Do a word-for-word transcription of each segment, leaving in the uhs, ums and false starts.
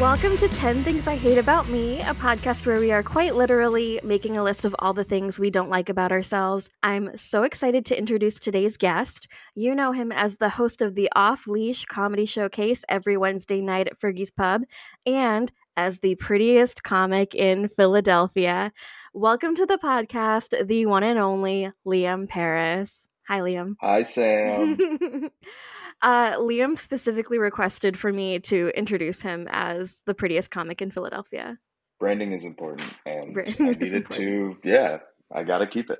Welcome to ten Things I Hate About Me, a podcast where we are quite literally making a list of all the things we don't like about ourselves. I'm so excited to introduce today's guest. You know him as the host of the Off Leash Comedy Showcase every Wednesday night at Fergie's Pub and as the prettiest comic in Philadelphia. Welcome to the podcast, the one and only Liam Paris. Hi, Liam. Hi, Sam. Uh, Liam specifically requested for me to introduce him as the prettiest comic in Philadelphia. Branding is important, and Branding I needed to, yeah, I gotta keep it.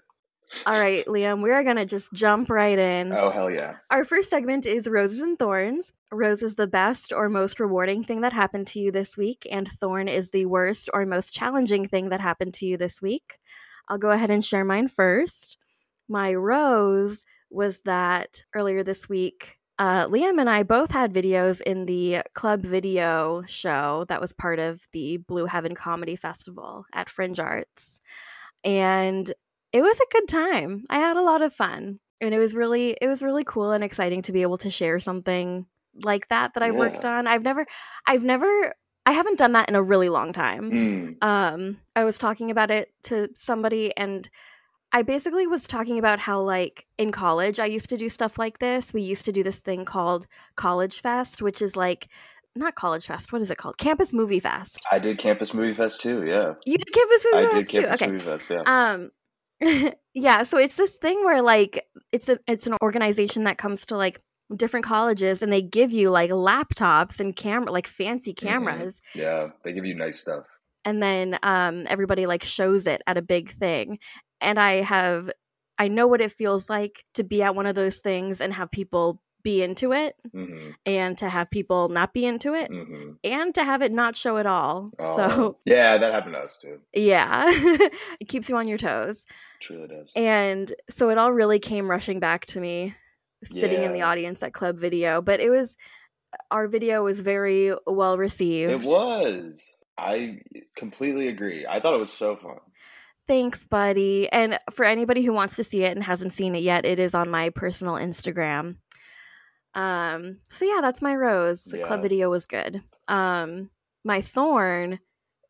All right, Liam, we're gonna just jump right in. Oh, hell yeah. Our first segment is Roses and Thorns. Rose is the best or most rewarding thing that happened to you this week, and Thorn is the worst or most challenging thing that happened to you this week. I'll go ahead and share mine first. My rose was that earlier this week, Uh, Liam and I both had videos in the Club Video show that was part of the Blue Heaven Comedy Festival at Fringe Arts. And it was a good time. I had a lot of fun. And it was really it was really cool and exciting to be able to share something like that that I yeah. worked on. I've never I've never I haven't done that in a really long time. Mm. Um, I was talking about it to somebody, and I basically was talking about how, like, in college, I used to do stuff like this. We used to do this thing called College Fest, which is, like, not College Fest. What is it called? Campus Movie Fest. I did Campus Movie Fest, too, yeah. You did Campus Movie I Fest, too? I did Campus okay. Movie Fest, yeah. Um, yeah, so it's this thing where, like, it's, a, it's an organization that comes to, like, different colleges, and they give you, like, laptops and camera, like, fancy cameras. Mm-hmm. Yeah, they give you nice stuff. And then um, everybody, like, shows it at a big thing. And I have, I know what it feels like to be at one of those things and have people be into it, mm-hmm. and to have people not be into it, mm-hmm. and to have it not show at all. Oh, so yeah, that happened to us too. Yeah. It keeps you on your toes. It truly does. And so it all really came rushing back to me sitting yeah. in the audience at Club Video. But it was, our video was very well received. It was. I completely agree. I thought it was so fun. Thanks, buddy. And for anybody who wants to see it and hasn't seen it yet, it is on my personal Instagram. Um, so yeah, that's my rose. The yeah. Club Video was good. Um, my thorn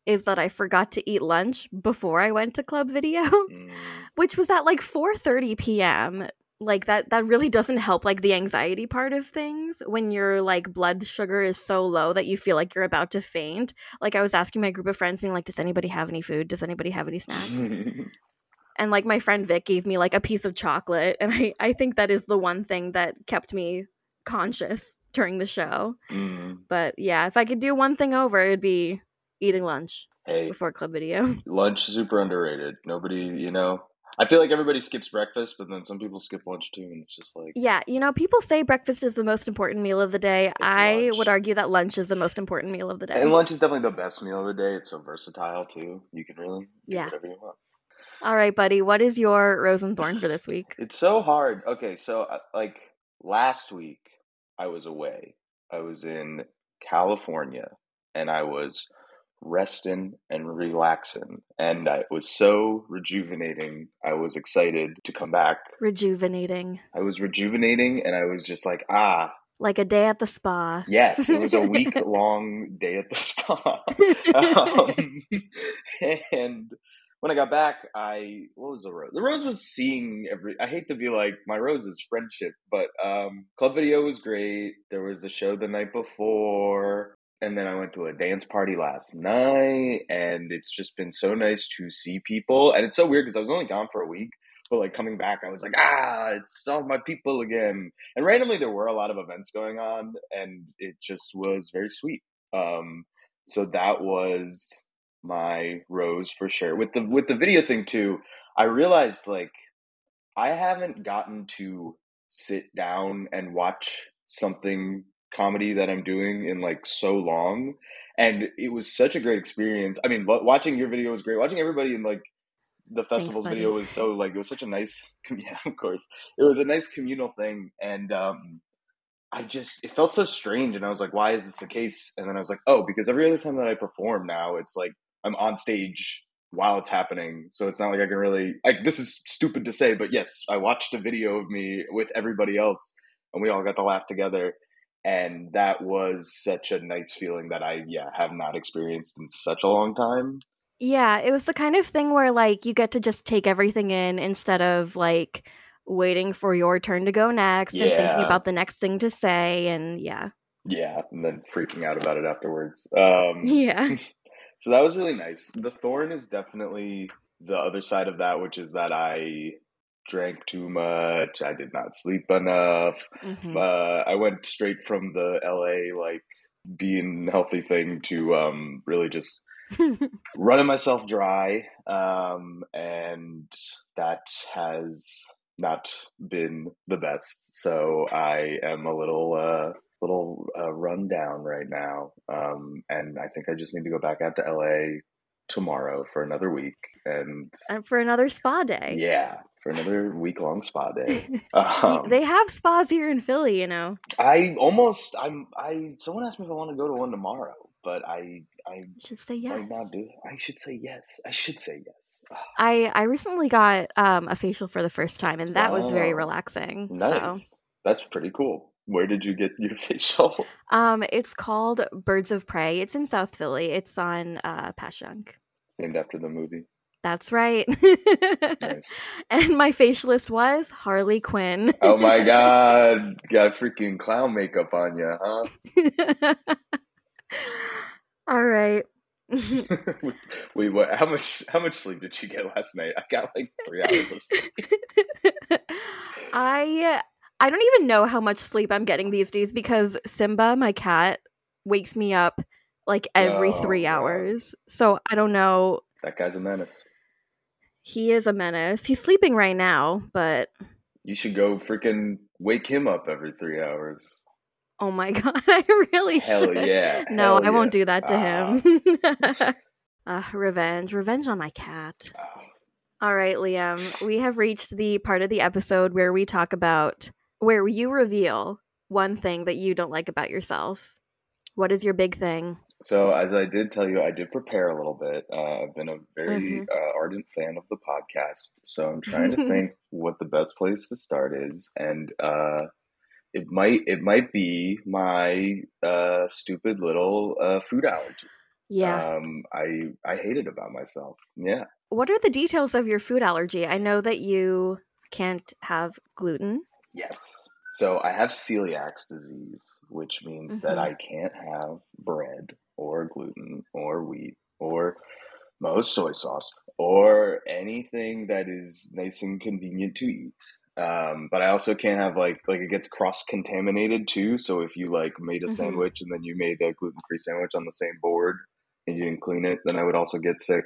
is that I forgot to eat lunch before I went to Club Video, mm. which was at like four thirty p.m. Like that, that really doesn't help, like, the anxiety part of things when your, like, blood sugar is so low that you feel like you're about to faint. Like, I was asking my group of friends, being like, does anybody have any food? Does anybody have any snacks? And, like, my friend Vic gave me, like, a piece of chocolate. And I, I think that is the one thing that kept me conscious during the show. Mm. But yeah, if I could do one thing over, it'd be eating lunch hey, before Club Video. Lunch is super underrated. Nobody, you know. I feel like everybody skips breakfast, but then some people skip lunch too, and it's just like... Yeah, you know, people say breakfast is the most important meal of the day. I lunch. would argue that lunch is the most important meal of the day. And lunch is definitely the best meal of the day. It's so versatile too. You can really do yeah. whatever you want. All right, buddy. What is your rose and thorn for this week? It's so hard. Okay, so like last week I was away. I was in California, and I was resting and relaxing, and it was so rejuvenating. I was excited to come back. Rejuvenating. I was rejuvenating, and I was just like, ah, like a day at the spa. Yes, it was a week long day at the spa. Um, and when I got back, I what was the rose? The rose was seeing every. I hate to be like, my rose is friendship, but um, Club Video was great. There was a show the night before. And then I went to a dance party last night, and it's just been so nice to see people. And it's so weird because I was only gone for a week, but like coming back, I was like, ah, it's all my people again. And randomly, there were a lot of events going on, and it just was very sweet. Um, so that was my rose for sure. With the with the video thing too, I realized like I haven't gotten to sit down and watch something comedy that I'm doing in like so long, and it was such a great experience. I mean, watching your video was great. Watching everybody in like the festival's Thanks, video was so like it was such a nice yeah of course it was a nice communal thing, and um I just it felt so strange, and I was like, why is this the case? And then I was like, oh, because every other time that I perform now, it's like I'm on stage while it's happening, so it's not like I can really like this is stupid to say, but yes, I watched a video of me with everybody else, and we all got to laugh together. And that was such a nice feeling that I, yeah, have not experienced in such a long time. Yeah, it was the kind of thing where, like, you get to just take everything in instead of, like, waiting for your turn to go next yeah. and thinking about the next thing to say and, yeah. Yeah, and then freaking out about it afterwards. Um, yeah. So that was really nice. The thorn is definitely the other side of that, which is that I drank too much. I did not sleep enough. Mm-hmm. Uh, I went straight from the L A, like, being healthy thing to um, really just running myself dry. Um, and that has not been the best. So I am a little, uh, little uh, rundown right now. Um, and I think I just need to go back out to L A tomorrow for another week. And, and for another spa day. Yeah. For another week-long spa day. Um, they have spas here in Philly, you know. I almost, I'm, I, someone asked me if I want to go to one tomorrow, but I, I you should say yes. Right now, dude, I should say yes. I should say yes. I, I recently got um, a facial for the first time, and that oh, was very relaxing. Nice. So. That's pretty cool. Where did you get your facial? Um, it's called Birds of Prey. It's in South Philly. It's on uh, Passyunk. It's named after the movie. That's right. Nice. And my facialist was Harley Quinn. Oh my God. Got freaking clown makeup on you, huh? All right. we, we what, how much how much sleep did you get last night? I got like three hours of sleep. I I don't even know how much sleep I'm getting these days because Simba, my cat, wakes me up like every oh, three hours. God. So I don't know. That guy's a menace. He is a menace. He's sleeping right now, but... You should go freaking wake him up every three hours. Oh my God, I really Hell should. Hell yeah. No, Hell I yeah. won't do that to ah. him. uh, revenge. Revenge on my cat. Ah. All right, Liam. We have reached the part of the episode where we talk about... Where you reveal one thing that you don't like about yourself. What is your big thing? So as I did tell you, I did prepare a little bit. Uh, I've been a very mm-hmm. uh, ardent fan of the podcast. So I'm trying to think what the best place to start is. And uh, it might it might be my uh, stupid little uh, food allergy. Yeah. Um, I, I hate it about myself. Yeah. What are the details of your food allergy? I know that you can't have gluten. Yes. So I have celiac disease, which means mm-hmm. that I can't have bread or gluten or wheat or most soy sauce or anything that is nice and convenient to eat. Um, but I also can't have like, like it gets cross contaminated too. So if you like made a mm-hmm. sandwich and then you made a gluten-free sandwich on the same board and you didn't clean it, then I would also get sick.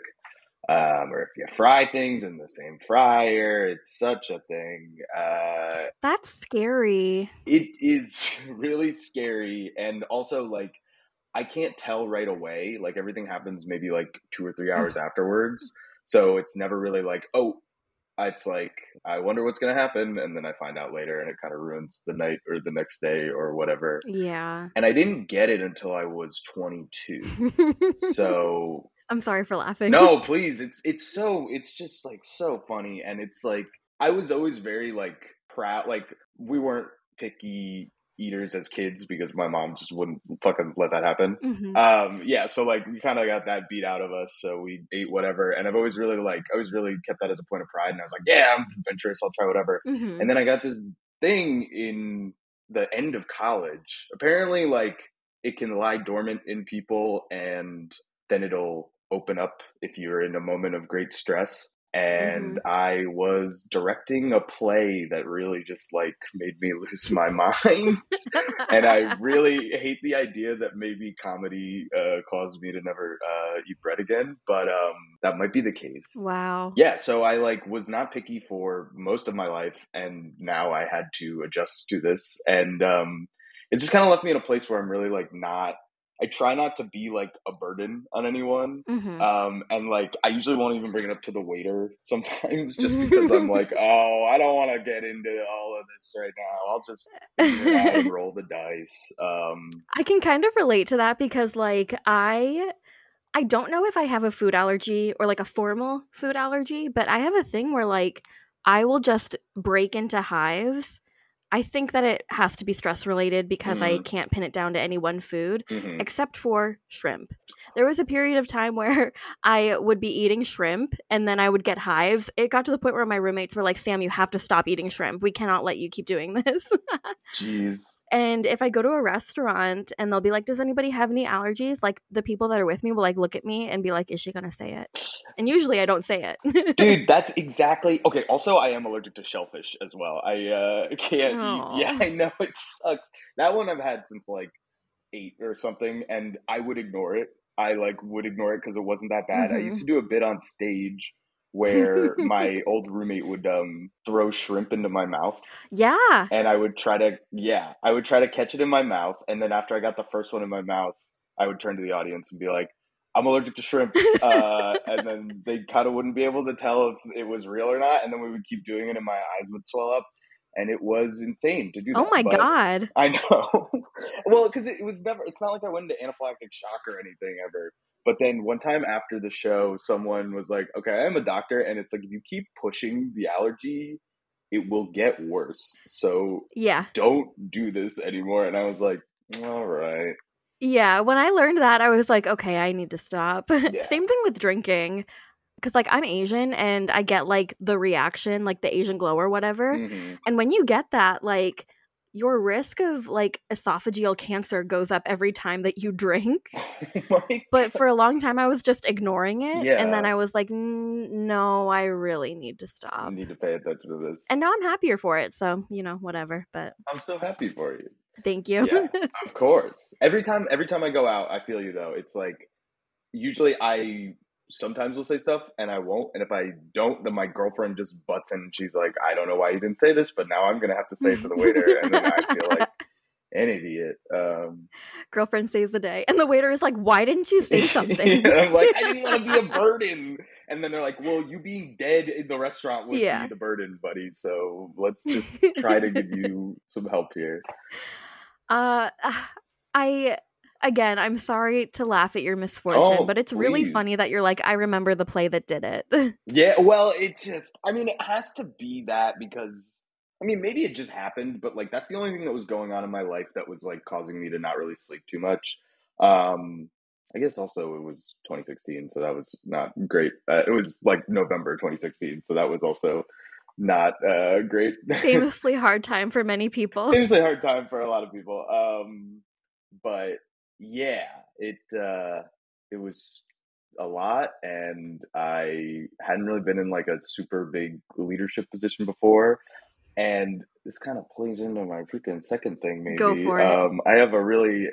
Um, or if you fry things in the same fryer, it's such a thing. Uh, That's scary. It is really scary. And also, like, I can't tell right away. Like, everything happens maybe, like, two or three hours afterwards. So it's never really like, oh, it's like, I wonder what's going to happen. And then I find out later, and it kind of ruins the night or the next day or whatever. Yeah. And I didn't get it until I was twenty-two. So... I'm sorry for laughing. No, please. It's it's so it's just like so funny, and it's like I was always very like proud. Like we weren't picky eaters as kids because my mom just wouldn't fucking let that happen. Mm-hmm. Um, yeah, so like we kind of got that beat out of us, so we ate whatever. And I've always really like I always really kept that as a point of pride, and I was like, yeah, I'm adventurous. I'll try whatever. Mm-hmm. And then I got this thing in the end of college. Apparently, like it can lie dormant in people and then it'll open up if you're in a moment of great stress. And mm-hmm. I was directing a play that really just like made me lose my mind. And I really hate the idea that maybe comedy uh, caused me to never uh, eat bread again, but um, that might be the case. Wow. Yeah. So I like was not picky for most of my life, and now I had to adjust to this. And um, it just kind of left me in a place where I'm really like not, I try not to be like a burden on anyone. Mm-hmm. Um, and like, I usually won't even bring it up to the waiter sometimes just because I'm like, oh, I don't want to get into all of this right now. I'll just you know, roll the dice. Um, I can kind of relate to that because like, I, I don't know if I have a food allergy or like a formal food allergy, but I have a thing where like, I will just break into hives. I think that it has to be stress related because mm-hmm. I can't pin it down to any one food mm-hmm. except for shrimp. There was a period of time where I would be eating shrimp and then I would get hives. It got to the point where my roommates were like, Sam, you have to stop eating shrimp. We cannot let you keep doing this. Jeez. And if I go to a restaurant and they'll be like, does anybody have any allergies? Like the people that are with me will like look at me and be like, is she going to say it? And usually I don't say it. Dude, that's exactly. Okay. Also, I am allergic to shellfish as well. I uh, can't. Aww. Eat. Yeah, I know. It sucks. That one I've had since like eight or something. And I would ignore it. I like would ignore it because it wasn't that bad. Mm-hmm. I used to do a bit on stage where my old roommate would um, throw shrimp into my mouth. Yeah. And I would try to, yeah, I would try to catch it in my mouth. And then after I got the first one in my mouth, I would turn to the audience and be like, I'm allergic to shrimp. Uh, and then they kind of wouldn't be able to tell if it was real or not. And then we would keep doing it and my eyes would swell up. And it was insane to do that. Oh my but God. I know. Well, because it was never, it's not like I went into anaphylactic shock or anything ever. But then one time after the show, someone was like, okay, I'm a doctor. And it's like, if you keep pushing the allergy, it will get worse. So yeah, don't do this anymore. And I was like, all right. Yeah. When I learned that, I was like, okay, I need to stop. Yeah. Same thing with drinking. Because, like, I'm Asian and I get, like, the reaction, like, the Asian glow or whatever. Mm-hmm. And when you get that, like, your risk of, like, esophageal cancer goes up every time that you drink. Like, but for a long time, I was just ignoring it. Yeah. And then I was like, no, I really need to stop. I need to pay attention to this. And now I'm happier for it. So, you know, whatever. But I'm so happy for you. Thank you. Yeah, of course. Every time, every time I go out, I feel you, though. It's like, usually I... sometimes we'll say stuff and I won't. And if I don't, then my girlfriend just butts in and she's like, I don't know why you didn't say this, but now I'm going to have to say it for the waiter. And then I feel like an idiot. Um, girlfriend saves the day. And the waiter is like, why didn't you say something? And I'm like, I didn't want to be a burden. And then they're like, well, you being dead in the restaurant would yeah. be the burden, buddy. So let's just try to give you some help here. Uh, I... Again, I'm sorry to laugh at your misfortune, oh, but it's please. really funny that you're like, I remember the play that did it. Yeah, well, it just, I mean, it has to be that because, I mean, maybe it just happened, but like, that's the only thing that was going on in my life that was like causing me to not really sleep too much. Um, I guess also it was twenty sixteen, so that was not great. Uh, it was like November twenty sixteen, so that was also not uh, great. Famously hard time for many people. Famously hard time for a lot of people. Um, but yeah, it uh, it was a lot, and I hadn't really been in like a super big leadership position before, and this kind of plays into my freaking second thing. Maybe Go for it. Um, I have a really,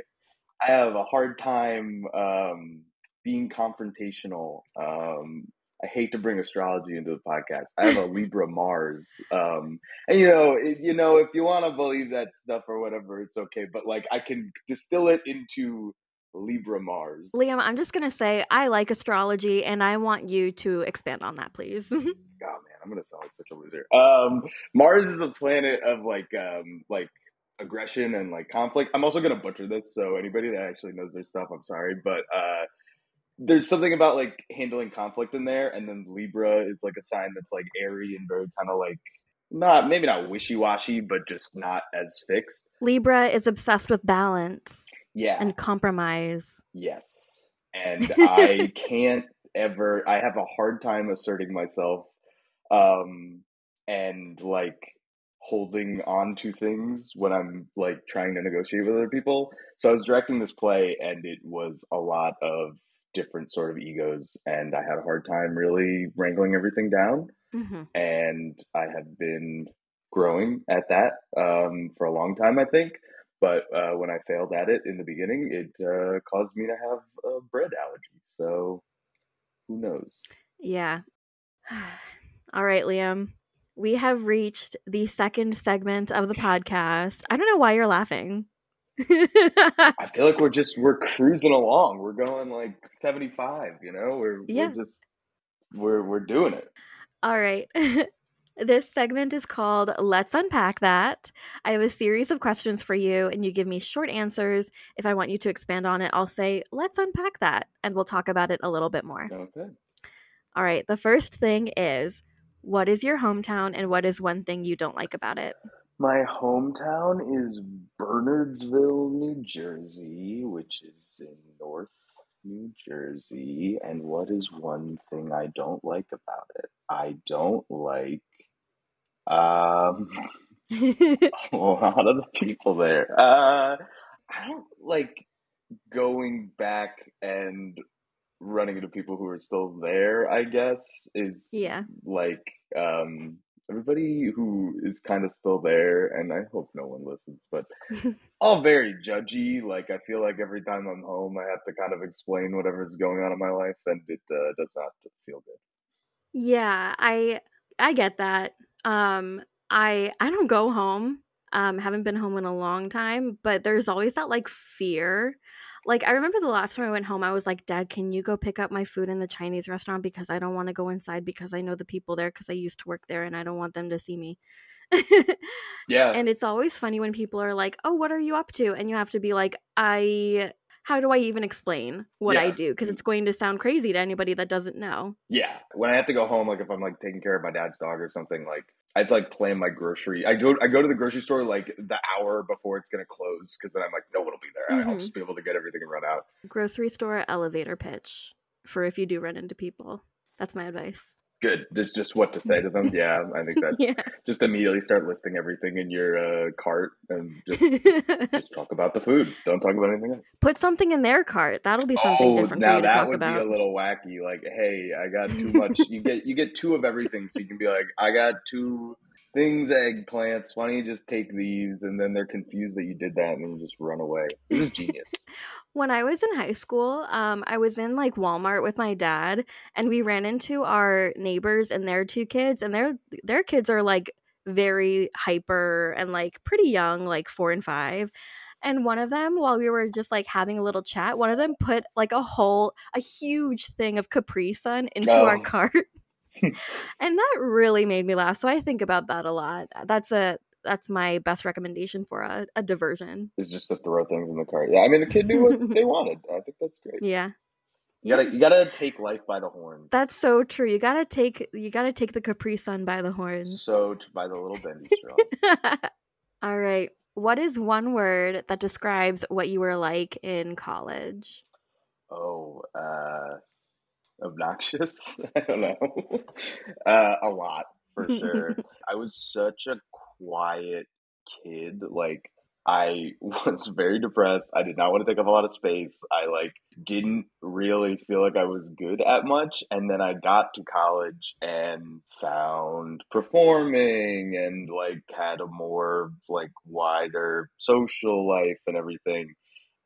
I have a hard time um, being confrontational. Um, I hate to bring astrology into the podcast. I have a Libra Mars, um, and you know, it, you know, if you want to believe that stuff or whatever, it's okay. But like, I can distill it into Libra Mars. Liam, I'm just gonna say I like astrology, and I want you to expand on that, please. God, man, I'm gonna sound like such a loser. Um, Mars is a planet of like, um, like aggression and like conflict. I'm also gonna butcher this, so anybody that actually knows their stuff, I'm sorry, but. Uh, There's something about like handling conflict in there, and then Libra is like a sign that's like airy and very kind of like not maybe not wishy-washy, but just not as fixed. Libra is obsessed with balance, yeah, and compromise. Yes, and I can't ever. I have a hard time asserting myself, um, and like holding on to things when I'm like trying to negotiate with other people. So I was directing this play, and it was a lot of different sort of egos, and I had a hard time really wrangling everything down. Mm-hmm. And I have been growing at that um, for a long time, I think. But uh, when I failed at it in the beginning, it uh, caused me to have a bread allergy. So who knows? Yeah. All right, Liam. We have reached the second segment of the podcast. I don't know why you're laughing. I feel like we're just we're cruising along. We're going like seventy-five, you know? We're yeah. we're just we're we're doing it. All right. This segment is called Let's Unpack That. I have a series of questions for you and you give me short answers. If I want you to expand on it, I'll say, "Let's unpack that," and we'll talk about it a little bit more. Okay. All right. The first thing is, what is your hometown and what is one thing you don't like about it? My hometown is Bernardsville, New Jersey, which is in North New Jersey. And what is one thing I don't like about it? I don't like um, a lot of the people there. Uh, I don't like going back and running into people who are still there, I guess, is yeah. like... Um, everybody who is kind of still there, and I hope no one listens, but all very judgy. Like, I feel like every time I'm home, I have to kind of explain whatever's going on in my life, and it uh, does not feel good. Yeah, I I get that. Um, I I don't go home. Um, haven't been home in a long time, but there's always that, like, fear. Like, I remember the last time I went home, I was like, Dad, can you go pick up my food in the Chinese restaurant because I don't want to go inside because I know the people there because I used to work there and I don't want them to see me. Yeah. And it's always funny when people are like, oh, what are you up to? And you have to be like, I, how do I even explain what yeah. I do? Because it's going to sound crazy to anybody that doesn't know. Yeah. When I have to go home, like if I'm like taking care of my dad's dog or something, like I'd like plan my grocery. I go I go to the grocery store like the hour before it's going to close because then I'm like, no one will be there. Mm-hmm. I'll just be able to get everything and run out. Grocery store elevator pitch for if you do run into people. That's my advice. Good. That's just what to say to them. Yeah, I think that. Yeah. Just immediately start listing everything in your uh, cart and just just talk about the food. Don't talk about anything else. Put something in their cart. That'll be something oh, different for you to talk about. Now that would be a little wacky. Like, hey, I got too much. you get you get two of everything, so you can be like, I got two things, eggplants. Why don't you just take these? And then they're confused that you did that, and then you just run away. This is genius. When I was in high school, um, I was in like Walmart with my dad, and we ran into our neighbors and their two kids, and their their kids are like very hyper and like pretty young, like four and five. And one of them, while we were just like having a little chat, one of them put like a whole, a huge thing of Capri Sun into oh. our cart. And that really made me laugh. So I think about that a lot. That's a that's my best recommendation for a, a diversion. Is just to throw things in the cart. Yeah, I mean, the kid knew what they wanted. I think that's great. Yeah, you gotta yeah. you gotta take life by the horns. That's so true. You gotta take you gotta take the Capri Sun by the horns. So by the little bendy straw. All right. What is one word that describes what you were like in college? Oh. uh... Obnoxious. I don't know. Uh, a lot for sure. I was such a quiet kid. Like, I was very depressed. I did not want to take up a lot of space. I like didn't really feel like I was good at much. And then I got to college and found performing and like had a more like wider social life and everything.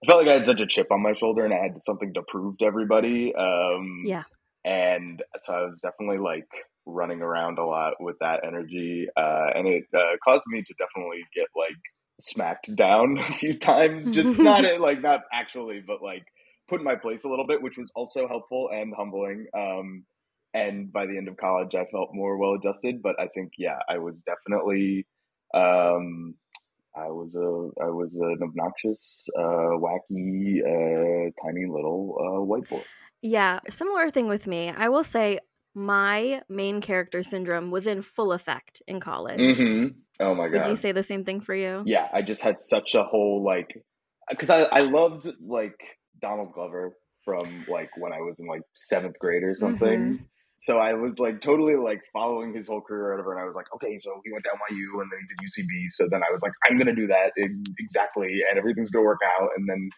I felt like I had such a chip on my shoulder and I had something to prove to everybody. Um, yeah. And so I was definitely like running around a lot with that energy. Uh, and it uh, caused me to definitely get like smacked down a few times. Just not like, not actually, but like put in my place a little bit, which was also helpful and humbling. Um, and by the end of college, I felt more well-adjusted. But I think, yeah, I was definitely... Um, I was a I was an obnoxious, uh, wacky, uh, tiny little uh, white boy. Yeah, similar thing with me. I will say my main character syndrome was in full effect in college. Mm-hmm. Oh my god! Would you say the same thing for you? Yeah, I just had such a whole like because I I loved like Donald Glover from like when I was in like seventh grade or something. Mm-hmm. So I was like totally like following his whole career or whatever. And I was like, okay, so he went to N Y U and then he did U C B. So then I was like, I'm going to do that in, exactly. And everything's going to work out. And then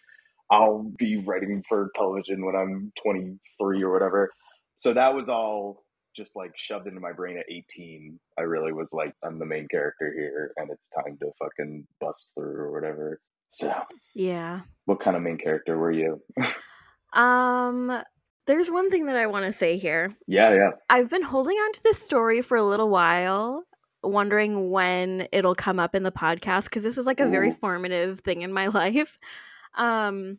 I'll be writing for television when I'm twenty-three or whatever. So that was all just like shoved into my brain at eighteen. I really was like, I'm the main character here and it's time to fucking bust through or whatever. So yeah. What kind of main character were you? um... There's one thing that I want to say here. Yeah, yeah. I've been holding on to this story for a little while, wondering when it'll come up in the podcast, because this was like a Ooh. very formative thing in my life. Um,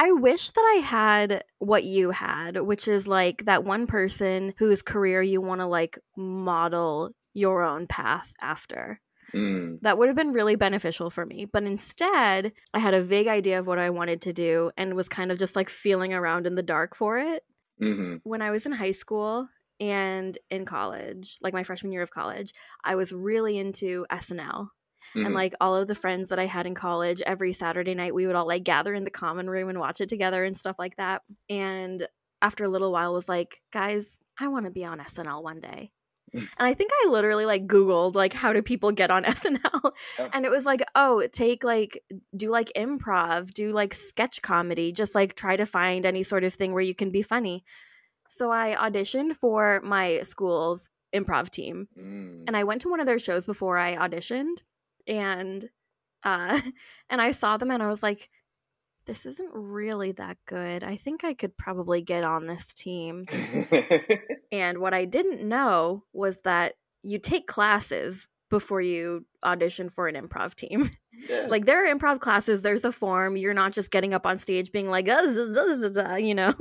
I wish that I had what you had, which is like that one person whose career you want to like model your own path after. Mm. That would have been really beneficial for me. But instead, I had a vague idea of what I wanted to do and was kind of just like feeling around in the dark for it. Mm-hmm. When I was in high school and in college, like my freshman year of college, I was really into S N L. Mm-hmm. And like all of the friends that I had in college, every Saturday night we would all like gather in the common room and watch it together and stuff like that. And after a little while was like, guys, I want to be on S N L one day. And I think I literally like Googled like how do people get on S N L, oh. and it was like, oh, take like do like improv, do like sketch comedy, just like try to find any sort of thing where you can be funny. So I auditioned for my school's improv team, mm. and I went to one of their shows before I auditioned, and uh, and I saw them and I was like, this isn't really that good. I think I could probably get on this team. And what I didn't know was that you take classes before you audition for an improv team. Yeah. Like there are improv classes, there's a form. You're not just getting up on stage being like, you know.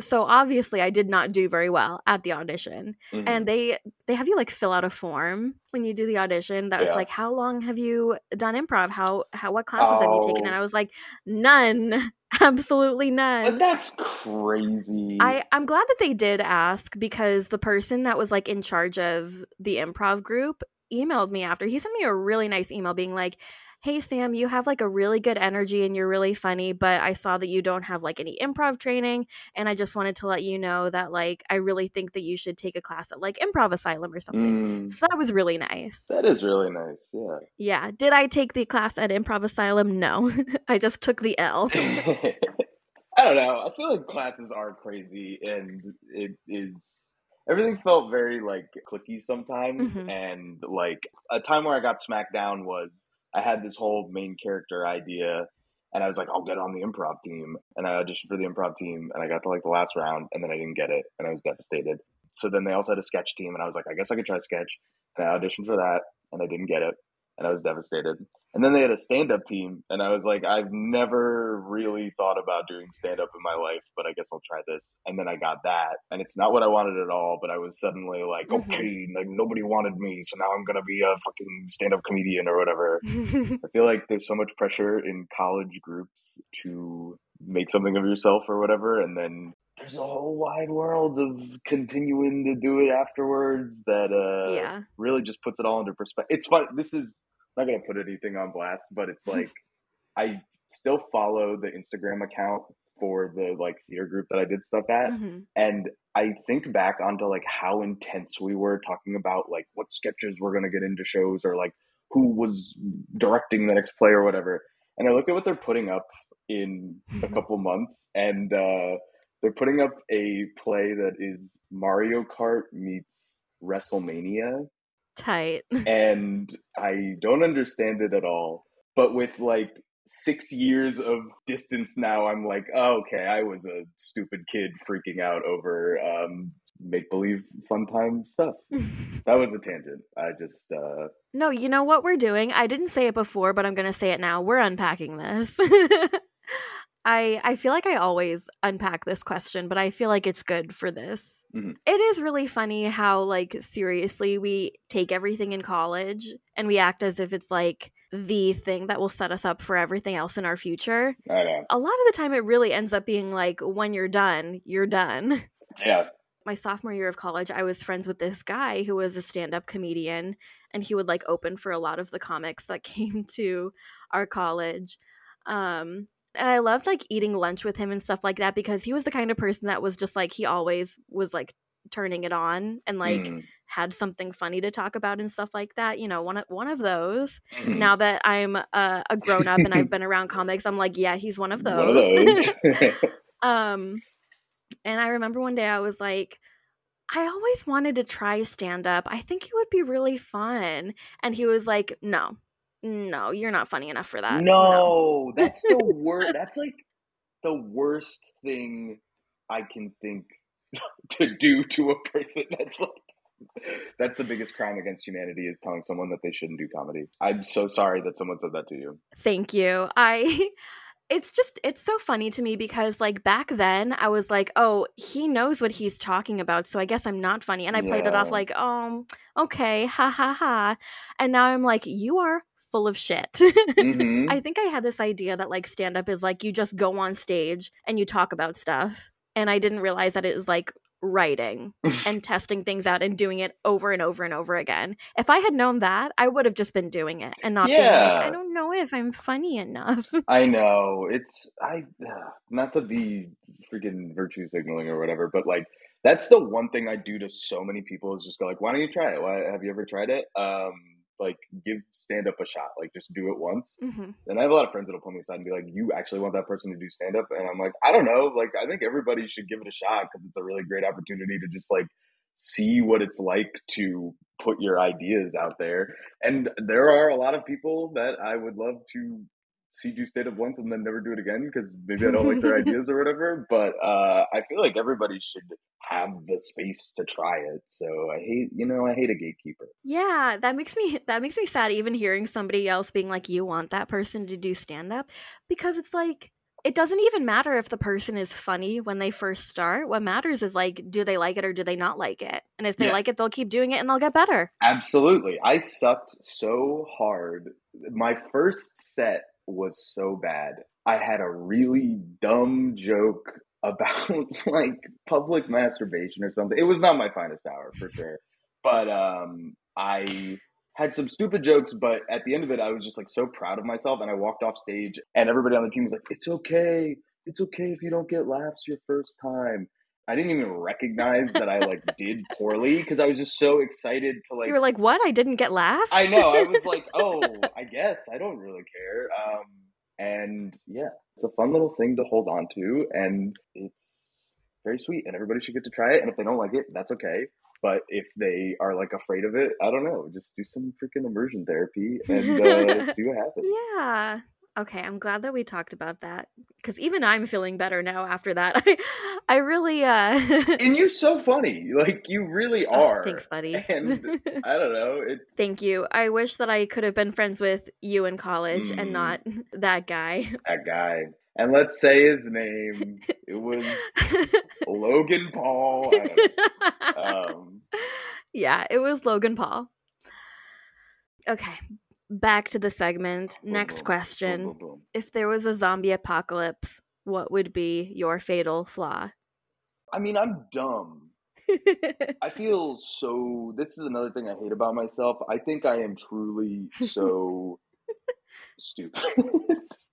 So obviously I did not do very well at the audition. Mm-hmm. And they they have you like fill out a form when you do the audition that was yeah. like, how long have you done improv? How how what classes oh. have you taken? And I was like, none. Absolutely none. But that's crazy. I, I'm glad that they did ask, because the person that was like in charge of the improv group emailed me after. He sent me a really nice email being like, hey, Sam, you have like a really good energy and you're really funny, but I saw that you don't have like any improv training. And I just wanted to let you know that like I really think that you should take a class at like Improv Asylum or something. Mm. So that was really nice. That is really nice. Yeah. Yeah. Did I take the class at Improv Asylum? No, I just took the L. I don't know. I feel like classes are crazy, and it is. Everything felt very like cliquey sometimes. Mm-hmm. And like a time where I got smacked down was, I had this whole main character idea and I was like, I'll get on the improv team. And I auditioned for the improv team and I got to like the last round and then I didn't get it and I was devastated. So then they also had a sketch team and I was like, I guess I could try sketch. And I auditioned for that and I didn't get it and I was devastated. And then they had a stand-up team and I was like, I've never really thought about doing stand-up in my life, but I guess I'll try this. And then I got that and it's not what I wanted at all, but I was suddenly like, mm-hmm. okay, like nobody wanted me, so now I'm going to be a fucking stand-up comedian or whatever. I feel like there's so much pressure in college groups to make something of yourself or whatever, and then there's a whole wide world of continuing to do it afterwards that uh, yeah. really just puts it all into perspective. It's fun. This is... I'm not going to put anything on blast, but it's like, I still follow the Instagram account for the like theater group that I did stuff at. Mm-hmm. And I think back onto like how intense we were talking about like what sketches we're going to get into shows or like who was directing the next play or whatever. And I looked at what they're putting up in a couple months, and uh, they're putting up a play that is Mario Kart meets WrestleMania. Tight. And I don't understand it at all, but with like six years of distance now, I'm like, oh, okay, I was a stupid kid freaking out over um make-believe fun time stuff. That was a tangent. I just uh no you know what we're doing? I didn't say it before, but I'm gonna say it now. We're unpacking this. I, I feel like I always unpack this question, but I feel like it's good for this. Mm-hmm. It is really funny how, like, seriously we take everything in college and we act as if it's, like, the thing that will set us up for everything else in our future. I know. A lot of the time it really ends up being, like, when you're done, you're done. Yeah. My sophomore year of college, I was friends with this guy who was a stand-up comedian, and he would, like, open for a lot of the comics that came to our college. Um... And I loved like eating lunch with him and stuff like that, because he was the kind of person that was just like, he always was like turning it on and like mm. had something funny to talk about and stuff like that. You know, one of, one of those. Mm. Now that I'm a, a grown up and I've been around comics, I'm like, yeah, he's one of those. One of those. um, and I remember one day I was like, I always wanted to try stand up. I think it would be really fun. And he was like, no. No, you're not funny enough for that. No, no. That's the worst. That's like the worst thing I can think to do to a person. That's like, that's the biggest crime against humanity, is telling someone that they shouldn't do comedy. I'm so sorry that someone said that to you. Thank you. I, it's just, it's so funny to me because like back then I was like, oh, he knows what he's talking about, so I guess I'm not funny. And I played yeah. it off like, oh, okay, ha ha ha. And now I'm like, you are full of shit. Mm-hmm. I think I had this idea that like stand up is like you just go on stage and you talk about stuff, and I didn't realize that it is like writing and testing things out and doing it over and over and over again. If I had known that, I would have just been doing it and not yeah. being like, I don't know if I'm funny enough. I know. It's I not to be freaking virtue signaling or whatever, but like that's the one thing I do to so many people is just go like, why don't you try it? Why have you ever tried it? Um, like give stand up a shot, like just do it once. Mm-hmm. And I have a lot of friends that'll pull me aside and be like, you actually want that person to do stand up? And I'm like, I don't know. Like, I think everybody should give it a shot because it's a really great opportunity to just like see what it's like to put your ideas out there. And there are a lot of people that I would love to see do stand up once and then never do it again because maybe I don't like their ideas or whatever. But uh, I feel like everybody should have the space to try it. So I hate, you know, I hate a gatekeeper. Yeah, that makes me that makes me sad even hearing somebody else being like, you want that person to do stand up? Because it's like, it doesn't even matter if the person is funny when they first start. What matters is like, do they like it or do they not like it? And if they yeah. like it, they'll keep doing it and they'll get better. Absolutely. I sucked so hard. My first set was so bad. I had a really dumb joke about like public masturbation or something. It was not my finest hour for sure. But um, I had some stupid jokes, but at the end of it, I was just like so proud of myself. And I walked off stage and everybody on the team was like, it's okay. It's okay if you don't get laughs your first time. I didn't even recognize that I like did poorly because I was just so excited to like. You were like, what? I didn't get laughs? I know. I was like, oh, I guess I don't really care. Um, and yeah, it's a fun little thing to hold on to. And it's very sweet and everybody should get to try it. And if they don't like it, that's okay. But if they are like afraid of it, I don't know. Just do some freaking immersion therapy and uh, see what happens. Yeah. Okay, I'm glad that we talked about that because even I'm feeling better now after that. I, I really. Uh... And you're so funny, like you really are. Oh, thanks, buddy. And I don't know. It's... Thank you. I wish that I could have been friends with you in college mm. and not that guy. That guy. And let's say his name. It was Logan Paul. I don't know. Um... Yeah, it was Logan Paul. Okay. Back to the segment. Boom, next boom, question. Boom, boom, boom. If there was a zombie apocalypse, what would be your fatal flaw? I mean, I'm dumb. I feel so... This is another thing I hate about myself. I think I am truly so stupid.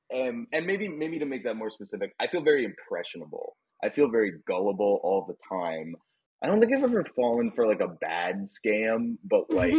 and and maybe maybe to make that more specific, I feel very impressionable. I feel very gullible all the time. I don't think I've ever fallen for like a bad scam, but like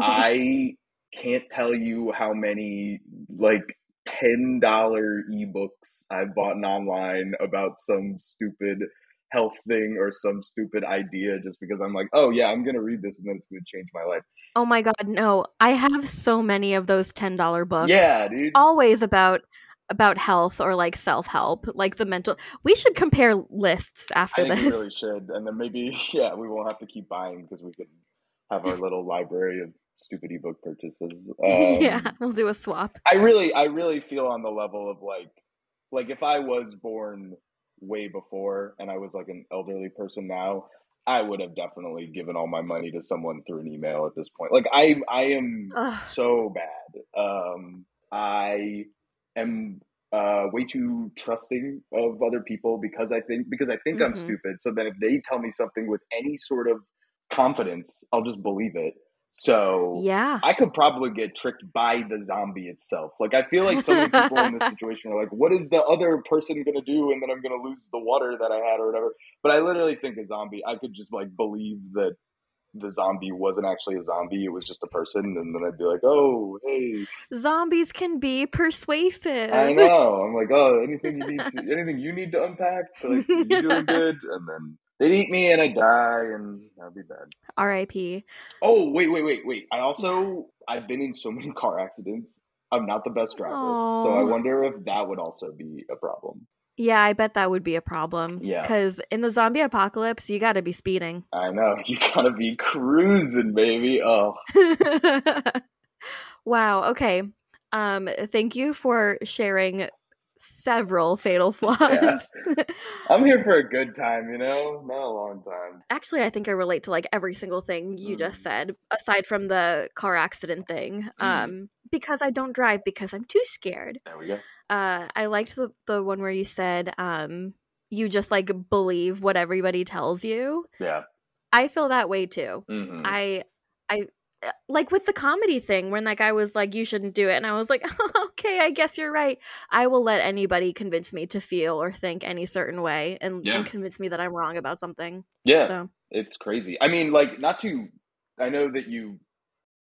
I... can't tell you how many like ten dollar ebooks I've bought online about some stupid health thing or some stupid idea just because I'm like, oh yeah, I'm going to read this and then it's going to change my life. Oh my God, no. I have so many of those ten dollar books. Yeah, dude. Always about about health or like self-help, like the mental. We should compare lists after this. I think we really should. And then maybe, yeah, we won't have to keep buying because we can have our little library of stupid ebook purchases. Um, yeah, we'll do a swap. I really, I really feel on the level of like, like if I was born way before and I was like an elderly person now, I would have definitely given all my money to someone through an email at this point. Like I, I am Ugh. so bad. Um, I am uh, way too trusting of other people because I think because I think mm-hmm. I'm stupid. So that if they tell me something with any sort of confidence, I'll just believe it. So yeah, I could probably get tricked by the zombie itself. Like, I feel like so many people in this situation are like, what is the other person going to do? And then I'm going to lose the water that I had or whatever. But I literally think a zombie, I could just like believe that the zombie wasn't actually a zombie. It was just a person. And then I'd be like, oh, hey. Zombies can be persuasive. I know. I'm like, oh, anything you need to, anything you need to unpack? Like, you doing good? And then they'd eat me and I die and that'd be bad. R I P Oh, wait, wait, wait, wait. I also, I've been in so many car accidents. I'm not the best driver. Aww. So I wonder if that would also be a problem. Yeah, I bet that would be a problem. Yeah. Because in the zombie apocalypse, you gotta be speeding. I know. You gotta be cruising, baby. Oh. Wow. Okay. Um. Thank you for sharing several fatal flaws. Yeah. I'm here for a good time, you know, not a long time. Actually, I think I relate to like every single thing you mm. just said, aside from the car accident thing. Mm. Um, because I don't drive because I'm too scared. There we go. Uh, I liked the the one where you said, um, you just like believe what everybody tells you. Yeah. I feel that way too. Mm-hmm. I, I like with the comedy thing when that guy was like, you shouldn't do it. And I was like, oh, okay, I guess you're right. I will let anybody convince me to feel or think any certain way and, yeah. and convince me that I'm wrong about something. Yeah. So. It's crazy. I mean, like not to, I know that you,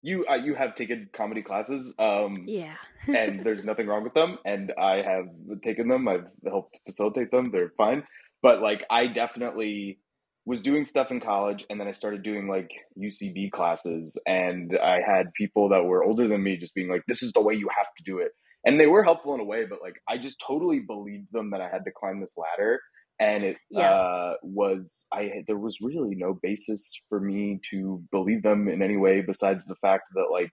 you, uh, you have taken comedy classes. Um, yeah. And there's nothing wrong with them. And I have taken them. I've helped facilitate them. They're fine. But like, I definitely was doing stuff in college, and then I started doing like U C B classes, and I had people that were older than me just being like, this is the way you have to do it. And they were helpful in a way, but like, I just totally believed them that I had to climb this ladder. And it yeah. uh, was, I, there was really no basis for me to believe them in any way, besides the fact that like,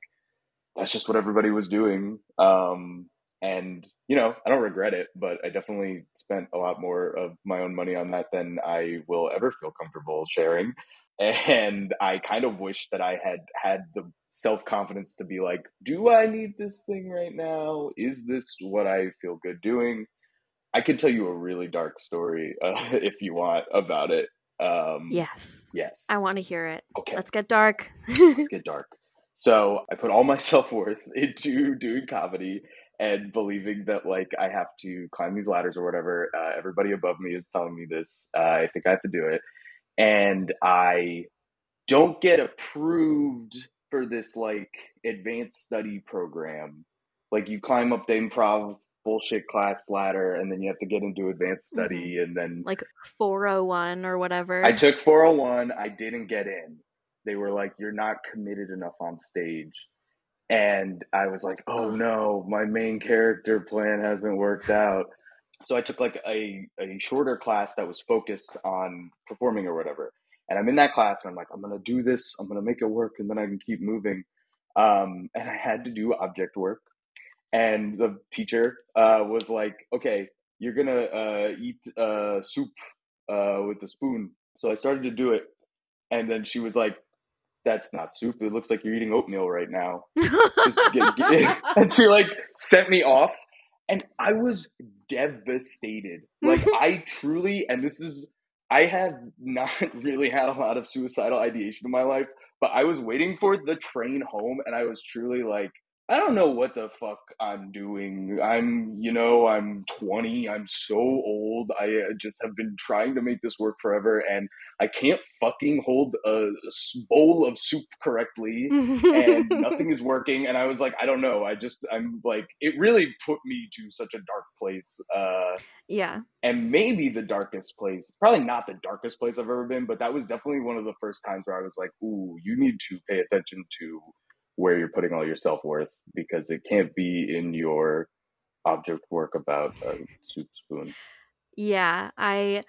that's just what everybody was doing. Um, and you know, I don't regret it, but I definitely spent a lot more of my own money on that than I will ever feel comfortable sharing. And I kind of wish that I had had the self-confidence to be like, do I need this thing right now? Is this what I feel good doing? I could tell you a really dark story uh, if you want about it. Um, yes. Yes. I want to hear it. Okay. Let's get dark. Let's get dark. So I put all my self-worth into doing comedy and believing that like I have to climb these ladders or whatever. Uh, everybody above me is telling me this. Uh, I think I have to do it. And I don't get approved for this like advanced study program. Like you climb up the improv bullshit class ladder, and then you have to get into advanced study, and then like four oh one or whatever. I took four oh one. I didn't get in. They were like, you're not committed enough on stage. And I was like, oh no, my main character plan hasn't worked out. So I took like a, a shorter class that was focused on performing or whatever. And I'm in that class and I'm like, I'm going to do this. I'm going to make it work, and then I can keep moving. Um, and I had to do object work. And the teacher uh, was like, okay, you're going to uh, eat uh, soup uh, with a spoon. So I started to do it. And then she was like, that's not soup. It looks like you're eating oatmeal right now. Just get, get and she like sent me off, and I was devastated. Like I truly, and this is, I have not really had a lot of suicidal ideation in my life, but I was waiting for the train home, and I was truly like, I don't know what the fuck I'm doing. I'm, you know, I'm twenty. I'm so old. I just have been trying to make this work forever, and I can't fucking hold a bowl of soup correctly, and nothing is working. And I was like, I don't know. I just, I'm like, it really put me to such a dark place. Uh, yeah. And maybe the darkest place, probably not the darkest place I've ever been, but that was definitely one of the first times where I was like, ooh, you need to pay attention to where you're putting all your self-worth, because it can't be in your object work about a soup spoon. Yeah, I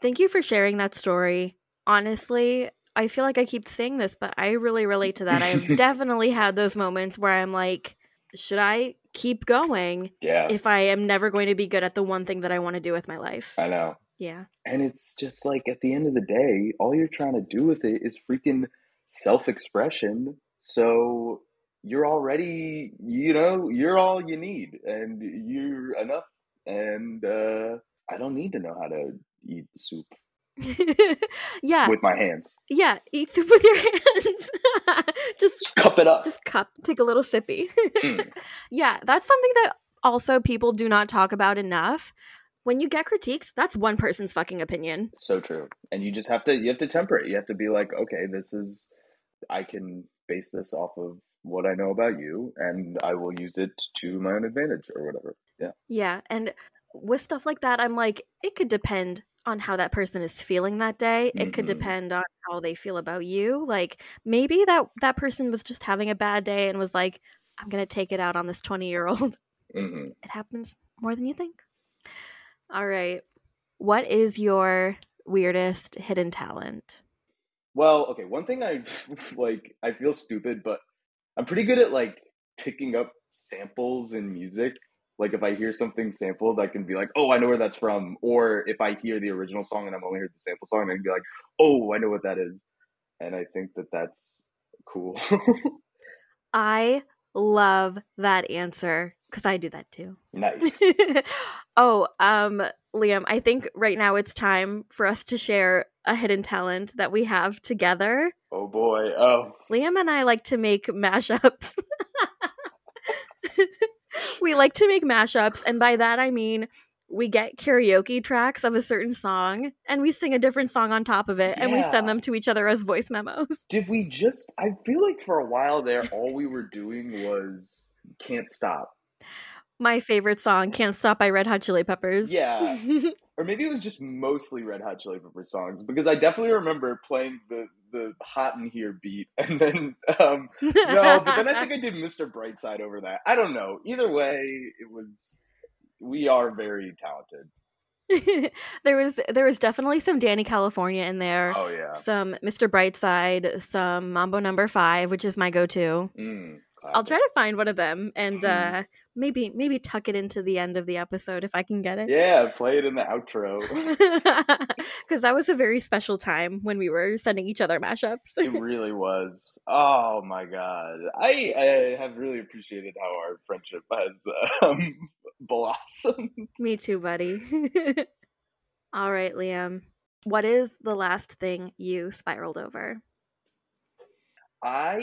thank you for sharing that story. Honestly, I feel like I keep saying this, but I really relate to that. I've definitely had those moments where I'm like, should I keep going yeah. if I am never going to be good at the one thing that I want to do with my life? I know. Yeah. And it's just like, at the end of the day, all you're trying to do with it is freaking self-expression. So you're already, you know, you're all you need, and you're enough. And uh, I don't need to know how to eat soup. yeah. With my hands. Yeah. Eat soup with your hands. just, just cup it up. Just cup. Take a little sippy. mm. Yeah. That's something that also people do not talk about enough. When you get critiques, that's one person's fucking opinion. So true. And you just have to, you have to temper it. You have to be like, okay, this is, I can base this off of what I know about you, and I will use it to my own advantage or whatever. Yeah. Yeah. And with stuff like that, I'm like, it could depend on how that person is feeling that day. Mm-hmm. It could depend on how they feel about you. Like maybe that, that person was just having a bad day and was like, I'm going to take it out on this twenty year old. Mm-hmm. It happens more than you think. All right. What is your weirdest hidden talent? Well, okay, one thing I, like, I feel stupid, but I'm pretty good at, like, picking up samples in music. Like, if I hear something sampled, I can be like, oh, I know where that's from. Or if I hear the original song and I've only heard the sample song, I can be like, oh, I know what that is. And I think that that's cool. I love that answer, because I do that too. Nice. oh, um, Liam, I think right now it's time for us to share a hidden talent that we have together. Oh boy. Oh. Liam and I like to make mashups. We like to make mashups, and by that I mean we get karaoke tracks of a certain song and we sing a different song on top of it, yeah. and we send them to each other as voice memos. Did we just I feel like for a while there all we were doing was Can't Stop. My favorite song, Can't Stop by Red Hot Chili Peppers. Yeah. Or maybe it was just mostly Red Hot Chili Peppers songs, because I definitely remember playing the, the Hot in Here beat. And then, um, no, but then I think I did Mister Brightside over that. I don't know. Either way, it was, we are very talented. there was there was definitely some Danny California in there. Oh, yeah. Some Mister Brightside, some Mambo Number Five, which is my go-to. Mm. I'll try to find one of them and uh, maybe maybe tuck it into the end of the episode if I can get it. Yeah, play it in the outro. Because that was a very special time when we were sending each other mashups. It really was. Oh, my God. I, I have really appreciated how our friendship has um, blossomed. Me too, buddy. All right, Liam. What is the last thing you spiraled over? I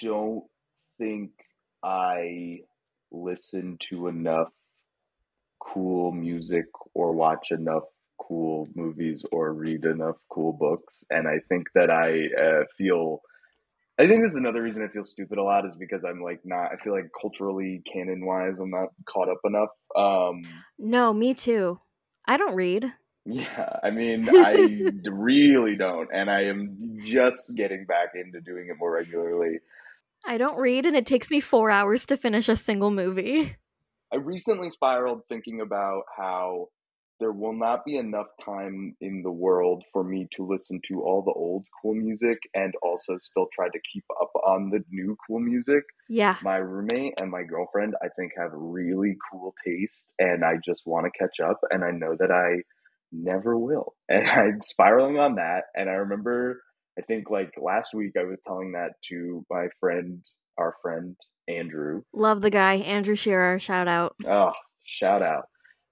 don't think I listen to enough cool music or watch enough cool movies or read enough cool books. And I think that I uh, feel, I think this is another reason I feel stupid a lot, is because I'm like not, I feel like culturally canon wise, I'm not caught up enough. Um, no, me too. I don't read. Yeah, I mean, I really don't. And I am just getting back into doing it more regularly. I don't read, and it takes me four hours to finish a single movie. I recently spiraled thinking about how there will not be enough time in the world for me to listen to all the old cool music and also still try to keep up on the new cool music. Yeah. My roommate and my girlfriend, I think, have really cool taste, and I just want to catch up. And I know that I never will, and I'm spiraling on that. And I remember, I think like last week I was telling that to my friend, our friend Andrew. Love the guy, Andrew Shearer. Shout out! Oh, shout out!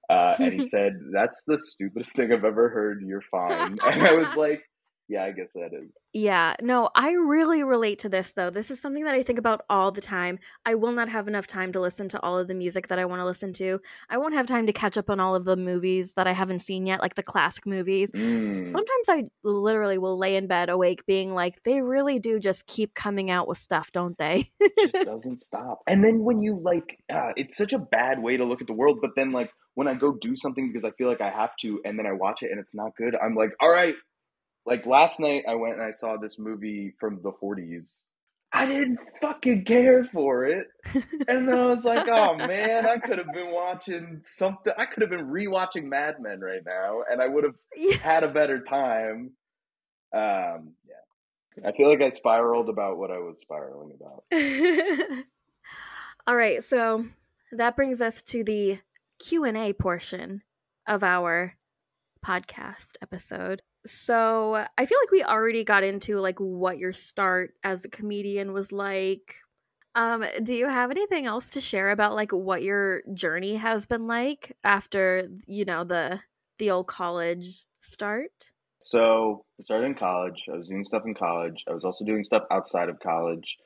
Uh, and he said, "That's the stupidest thing I've ever heard. You're fine." And I was like, "Yeah, I guess that is." Yeah, no, I really relate to this though. This is something that I think about all the time. I will not have enough time to listen to all of the music that I want to listen to. I won't have time to catch up on all of the movies that I haven't seen yet, like the classic movies. Mm. Sometimes I literally will lay in bed awake being like, they really do just keep coming out with stuff, don't they? It just doesn't stop. And then when you like, uh, it's such a bad way to look at the world, but then like when I go do something because I feel like I have to, and then I watch it and it's not good, I'm like, all right. Like last night I went and I saw this movie from the forties. I didn't fucking care for it. And then I was like, oh man, I could have been watching something. I could have been rewatching Mad Men right now and I would have yeah. had a better time. Um, yeah. I feel like I spiraled about what I was spiraling about. All right. So that brings us to the Q and A portion of our podcast episode. So I feel like we already got into like what your start as a comedian was like. Um, do you have anything else to share about like what your journey has been like after, you know, the the old college start? So I started in college. I was doing stuff in college. I was also doing stuff outside of college.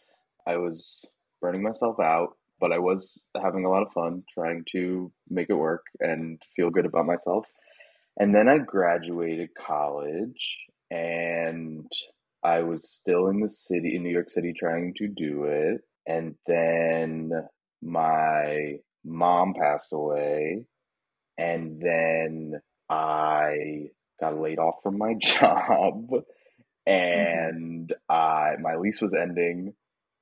I was burning myself out, but I was having a lot of fun trying to make it work and feel good about myself. And then I graduated college and I was still in the city, in New York City, trying to do it. And then my mom passed away. And then I got laid off from my job and mm-hmm. I, my lease was ending.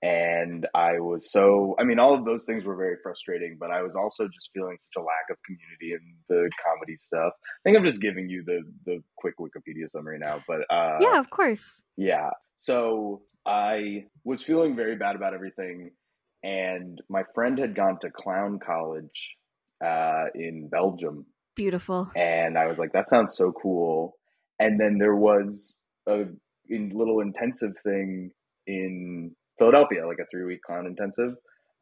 And I was so, I mean, all of those things were very frustrating, but I was also just feeling such a lack of community in the comedy stuff. I think I'm just giving you the the quick Wikipedia summary now, but uh, yeah, of course. Yeah. So I was feeling very bad about everything. And my friend had gone to Clown College uh, in Belgium. Beautiful. And I was like, that sounds so cool. And then there was a in, little intensive thing in Philadelphia, like a three-week clown intensive.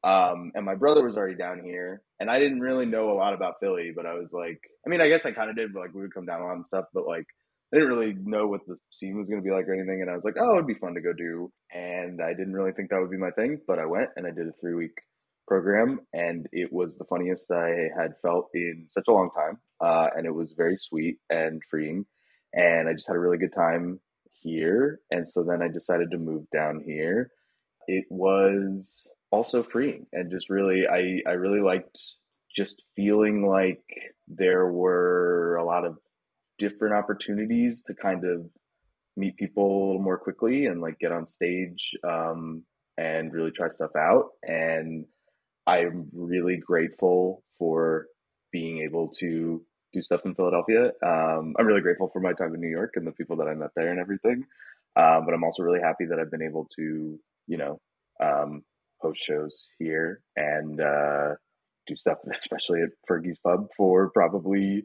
Um, and my brother was already down here, and I didn't really know a lot about Philly, but I was like, I mean, I guess I kind of did, but like we would come down a lot and stuff, but like I didn't really know what the scene was going to be like or anything. And I was like, oh, it'd be fun to go do. And I didn't really think that would be my thing, but I went and I did a three week program, and it was the funniest I had felt in such a long time. Uh, and it was very sweet and freeing. And I just had a really good time here. And so then I decided to move down here. It was also freeing, and just really, I, I really liked just feeling like there were a lot of different opportunities to kind of meet people a little more quickly and like get on stage um, and really try stuff out. And I'm really grateful for being able to do stuff in Philadelphia. Um, I'm really grateful for my time in New York and the people that I met there and everything. Uh, but I'm also really happy that I've been able to, you know, um, host shows here and uh, do stuff, especially at Fergie's Pub, for probably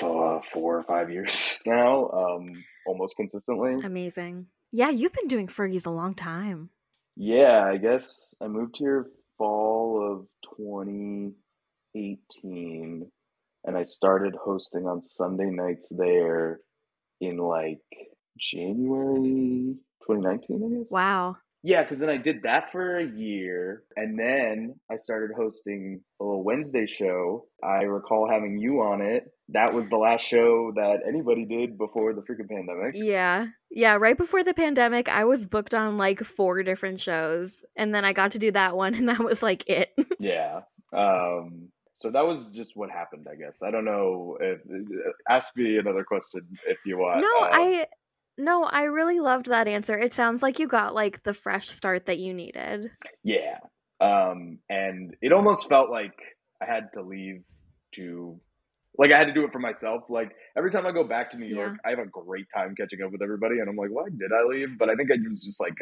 Uh, four or five years now, um, almost consistently. Amazing. Yeah, you've been doing Fergie's a long time. Yeah, I guess I moved here fall of twenty eighteen, and I started hosting on Sunday nights there in like January twenty nineteen, I guess. Wow. Yeah, because then I did that for a year, and then I started hosting a little Wednesday show. I recall having you on it. That was the last show that anybody did before the freaking pandemic. Yeah. Yeah. Right before the pandemic, I was booked on like four different shows, and then I got to do that one, and that was like it. Yeah. Um, so that was just what happened, I guess. I don't know. If, ask me another question if you want. No, um, I, no, I really loved that answer. It sounds like you got like the fresh start that you needed. Yeah. Um, and it almost felt like I had to leave to... Like, I had to do it for myself. Like, every time I go back to New York, yeah. I have a great time catching up with everybody. And I'm like, why did I leave? But I think it was just, like,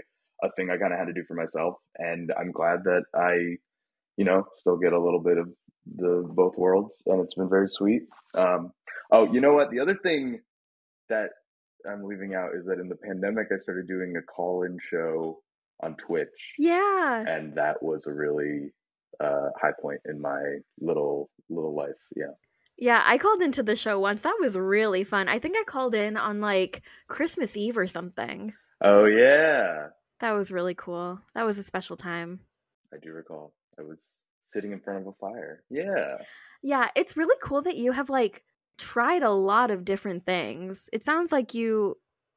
a thing I kind of had to do for myself. And I'm glad that I, you know, still get a little bit of the both worlds. And it's been very sweet. Um, oh, you know what? The other thing that I'm leaving out is that in the pandemic, I started doing a call-in show on Twitch. Yeah. And that was a really uh, high point in my little little life. Yeah. Yeah, I called into the show once. That was really fun. I think I called in on like Christmas Eve or something. Oh, yeah. That was really cool. That was a special time. I do recall. I was sitting in front of a fire. Yeah. Yeah, it's really cool that you have like tried a lot of different things. It sounds like you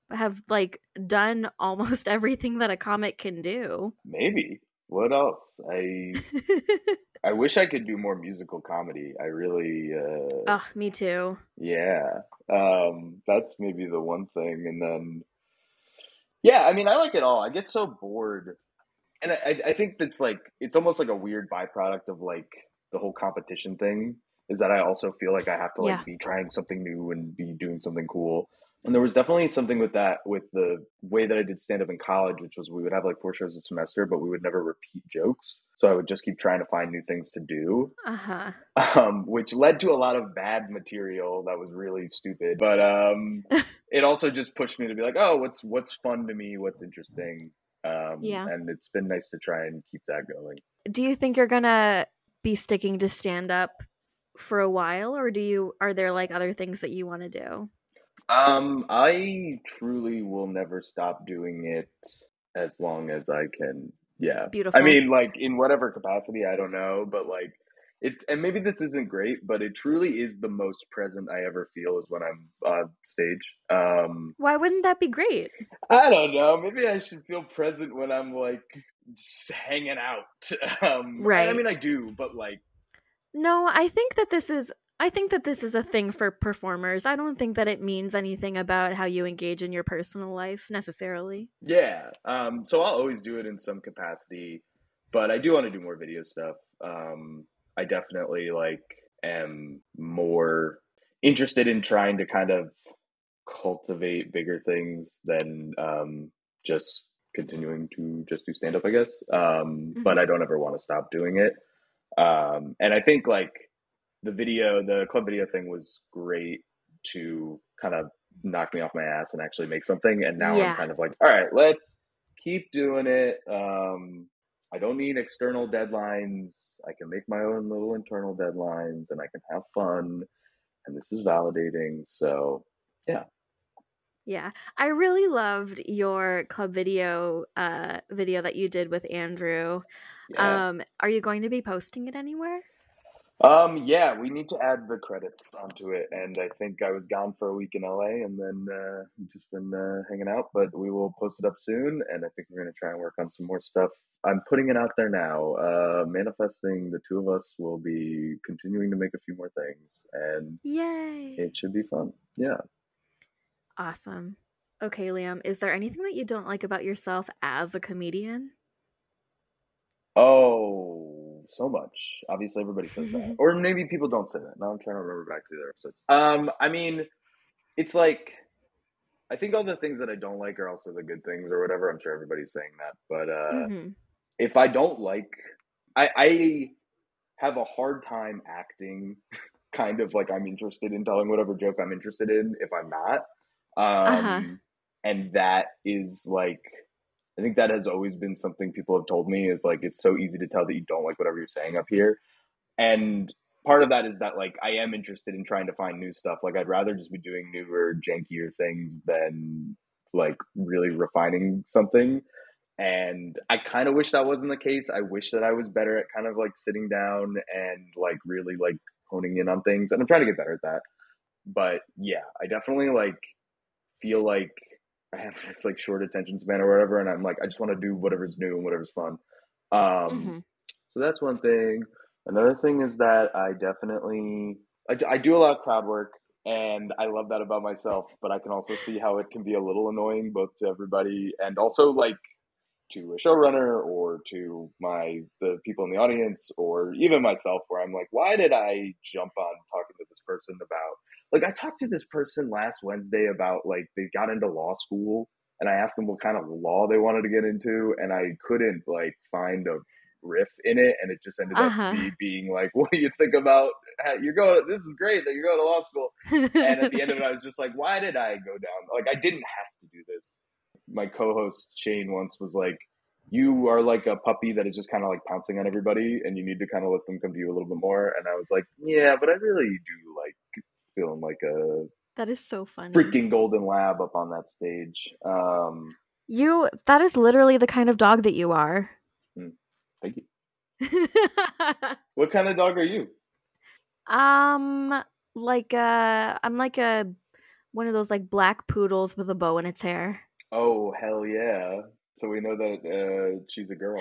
have like done almost everything that a comic can do. Maybe. What else? I I wish I could do more musical comedy. I really. Uh, oh, me too. Yeah, um, that's maybe the one thing. And then, yeah, I mean, I like it all. I get so bored, and I, I think that's like it's almost like a weird byproduct of like the whole competition thing. Is that I also feel like I have to like yeah. be trying something new and be doing something cool. And there was definitely something with that, with the way that I did stand-up in college, which was we would have like four shows a semester, but we would never repeat jokes. So I would just keep trying to find new things to do, uh-huh. um, which led to a lot of bad material that was really stupid. But um, it also just pushed me to be like, oh, what's what's fun to me? What's interesting? Um, yeah. And it's been nice to try and keep that going. Do you think you're going to be sticking to stand-up for a while, or do you are there like other things that you want to do? Um, I truly will never stop doing it as long as I can. Yeah. Beautiful. I mean, like in whatever capacity, I don't know, but like it's, and maybe this isn't great, but it truly is the most present I ever feel is when I'm on stage. Um, why wouldn't that be great? I don't know. Maybe I should feel present when I'm like just hanging out. Um, right. I mean, I do, but like, no, I think that this is, I think that this is a thing for performers. I don't think that it means anything about how you engage in your personal life necessarily. Yeah. Um, so I'll always do it in some capacity, but I do want to do more video stuff. Um, I definitely like am more interested in trying to kind of cultivate bigger things than um, just continuing to just do stand up, I guess. Um, mm-hmm. But I don't ever want to stop doing it. Um, and I think like, The video, the club video thing was great to kind of knock me off my ass and actually make something. And now yeah. I'm kind of like, all right, let's keep doing it. Um, I I don't need external deadlines. I can make my own little internal deadlines and I can have fun. And this is validating. So, yeah. Yeah. I really loved your Club Video uh, video that you did with Andrew. Yeah. Um, are you going to be posting it anywhere? Um, yeah, we need to add the credits onto it. And I think I was gone for a week in L A and then uh, we've just been uh, hanging out. But we will post it up soon. And I think we're going to try and work on some more stuff. I'm putting it out there now. Uh, manifesting, the two of us will be continuing to make a few more things. And yay! It should be fun. Yeah. Awesome. Okay, Liam, is there anything that you don't like about yourself as a comedian? Oh, so much. Obviously, everybody says that. Or maybe people don't say that. Now I'm trying to remember back to the other episodes. Um, I mean, it's like... I think all the things that I don't like are also the good things or whatever. I'm sure everybody's saying that. But uh, mm-hmm. if I don't like, I, I have a hard time acting kind of like I'm interested in telling whatever joke I'm interested in if I'm not. Um, uh-huh. And that is like, I think that has always been something people have told me is like, it's so easy to tell that you don't like whatever you're saying up here. And part of that is that, like, I am interested in trying to find new stuff. Like, I'd rather just be doing newer, jankier things than, like, really refining something. And I kind of wish that wasn't the case. I wish that I was better at kind of, like, sitting down and, like, really, like, honing in on things. And I'm trying to get better at that. But, yeah, I definitely, like, feel like I have this, like, short attention span or whatever. And I'm like, I just want to do whatever's new and whatever's fun. Um, mm-hmm. So that's one thing. Another thing is that I definitely, I, I do a lot of crowd work and I love that about myself, but I can also see how it can be a little annoying both to everybody and also like to a showrunner or to my, the people in the audience or even myself where I'm like, why did I jump on talking to this person about, like I talked to this person last Wednesday about like they got into law school and I asked them what kind of law they wanted to get into and I couldn't like find a riff in it and it just ended uh-huh. up me being like, what do you think about you're going this is great that you're going to law school and at the end of it I was just like, why did I go down, like I didn't have to do this. My co-host Shane once was like, you are like a puppy that is just kind of like pouncing on everybody and you need to kind of let them come to you a little bit more. And I was like, yeah, but I really do like feeling like a that is so funny freaking golden lab up on that stage. Um you that is literally the kind of dog that you are. Hmm. Thank you. What kind of dog are you? Um, like a, I'm like a, one of those like black poodles with a bow in its hair. Oh, hell yeah. So we know that uh, she's a girl.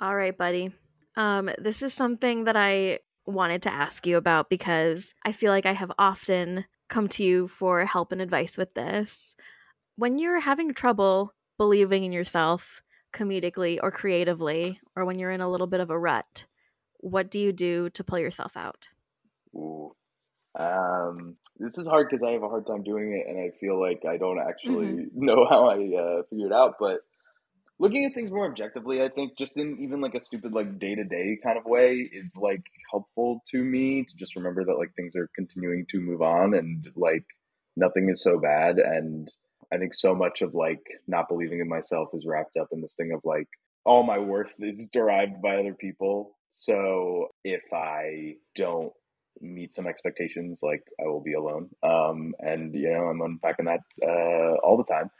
All right, buddy. Um, this is something that I wanted to ask you about because I feel like I have often come to you for help and advice with this. When you're having trouble believing in yourself, comedically or creatively, or when you're in a little bit of a rut, what do you do to pull yourself out? Ooh. Um, this is hard because I have a hard time doing it and I feel like I don't actually mm-hmm. know how I uh, figure it out, but looking at things more objectively, I think just in even like a stupid like day-to-day kind of way is like helpful to me to just remember that like things are continuing to move on and like nothing is so bad. And I think so much of like not believing in myself is wrapped up in this thing of like all my worth is derived by other people. So if I don't meet some expectations, like I will be alone. Um, and, you know, I'm unpacking that uh, all the time.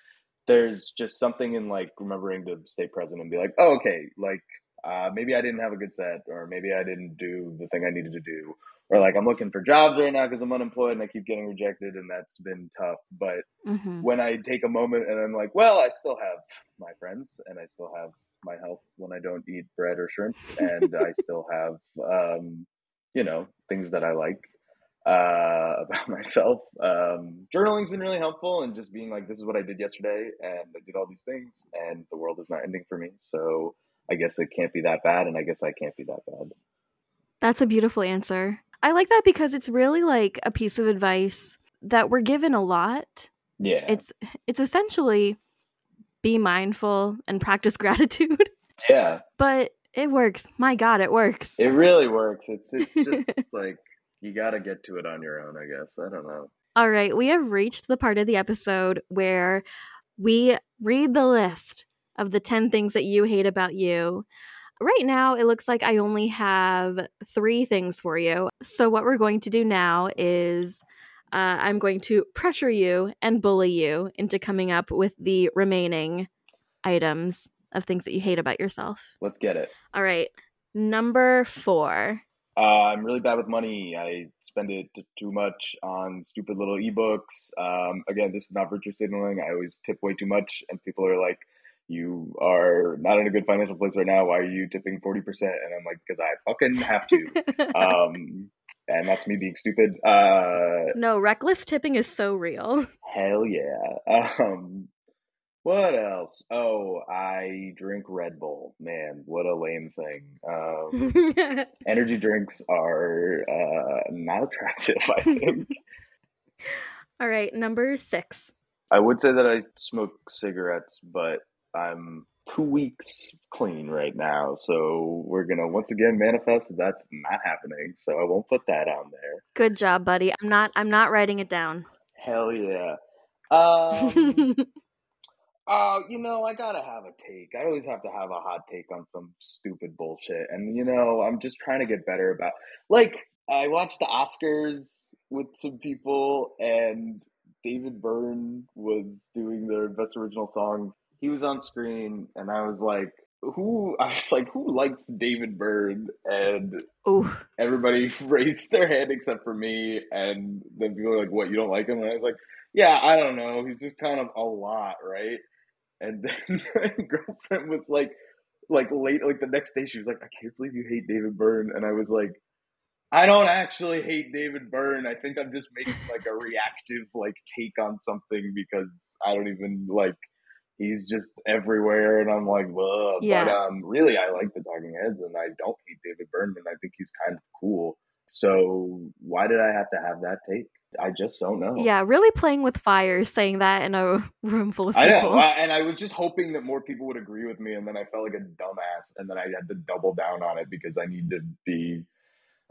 There's just something in like remembering to stay present and be like, oh, okay, like uh, maybe I didn't have a good set or maybe I didn't do the thing I needed to do. Or like I'm looking for jobs right now because I'm unemployed and I keep getting rejected and that's been tough. But mm-hmm. when I take a moment and I'm like, well, I still have my friends and I still have my health when I don't eat bread or shrimp. And I still have, um, you know, things that I like uh, about myself. Um, journaling's been really helpful and just being like, this is what I did yesterday and I did all these things and the world is not ending for me. So I guess it can't be that bad and I guess I can't be that bad. That's a beautiful answer. I like that because it's really like a piece of advice that we're given a lot. Yeah. It's it's essentially be mindful and practice gratitude. Yeah. But it works. My God, it works. It really works. It's it's just like you got to get to it on your own, I guess. I don't know. All right. We have reached the part of the episode where we read the list of the ten things that you hate about you. Right now, it looks like I only have three things for you. So what we're going to do now is uh, I'm going to pressure you and bully you into coming up with the remaining items of things that you hate about yourself. Let's get it. All right. Number four. Uh, I'm really bad with money. I spend it t- too much on stupid little ebooks. Um, again, this is not virtue signaling. I always tip way too much, and people are like, you are not in a good financial place right now. Why are you tipping forty percent? And I'm like, because I fucking have to. um, and that's me being stupid. Uh, no, reckless tipping is so real. Hell yeah. Um, what else? Oh, I drink Red Bull. Man, what a lame thing. Um, energy drinks are uh, not attractive, I think. All right, number six. I would say that I smoke cigarettes, but I'm two weeks clean right now, so we're gonna once again manifest that that's not happening, so I won't put that on there. Good job, buddy. I'm not I'm not writing it down. Hell yeah. Um uh, you know, I gotta have a take. I always have to have a hot take on some stupid bullshit. And you know, I'm just trying to get better about, like, I watched the Oscars with some people, and David Byrne was doing their best original song. He was on screen, and I was like, who? I was like, who likes David Byrne? And Ooh. Everybody raised their hand except for me. And then people were like, what, you don't like him? And I was like, yeah, I don't know. He's just kind of a lot, right? And then my girlfriend was like, like late, like the next day, she was like, I can't believe you hate David Byrne. And I was like, I don't actually hate David Byrne. I think I'm just making like a reactive like take on something because I don't even like, he's just everywhere, and I'm like, whoa. Yeah. But um, really, I like the Talking Heads, and I don't hate David Byrne, and I think he's kind of cool. So why did I have to have that take? I just don't know. Yeah, really playing with fire, saying that in a room full of people. I know, I, and I was just hoping that more people would agree with me, and then I felt like a dumbass, and then I had to double down on it because I need to be,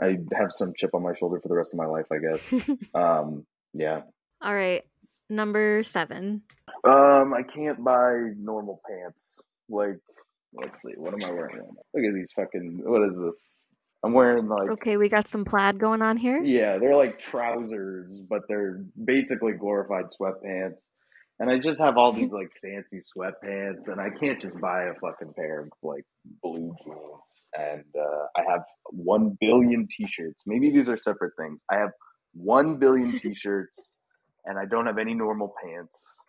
I have some chip on my shoulder for the rest of my life, I guess. um, yeah. All right. Number seven. Um, I can't buy normal pants. Like, let's see, what am I wearing? Look at these fucking, what is this? I'm wearing like... Okay, we got some plaid going on here. Yeah, they're like trousers, but they're basically glorified sweatpants. And I just have all these like fancy sweatpants, and I can't just buy a fucking pair of like blue jeans. And uh, I have one billion t-shirts. Maybe these are separate things. I have one billion t-shirts. And I don't have any normal pants.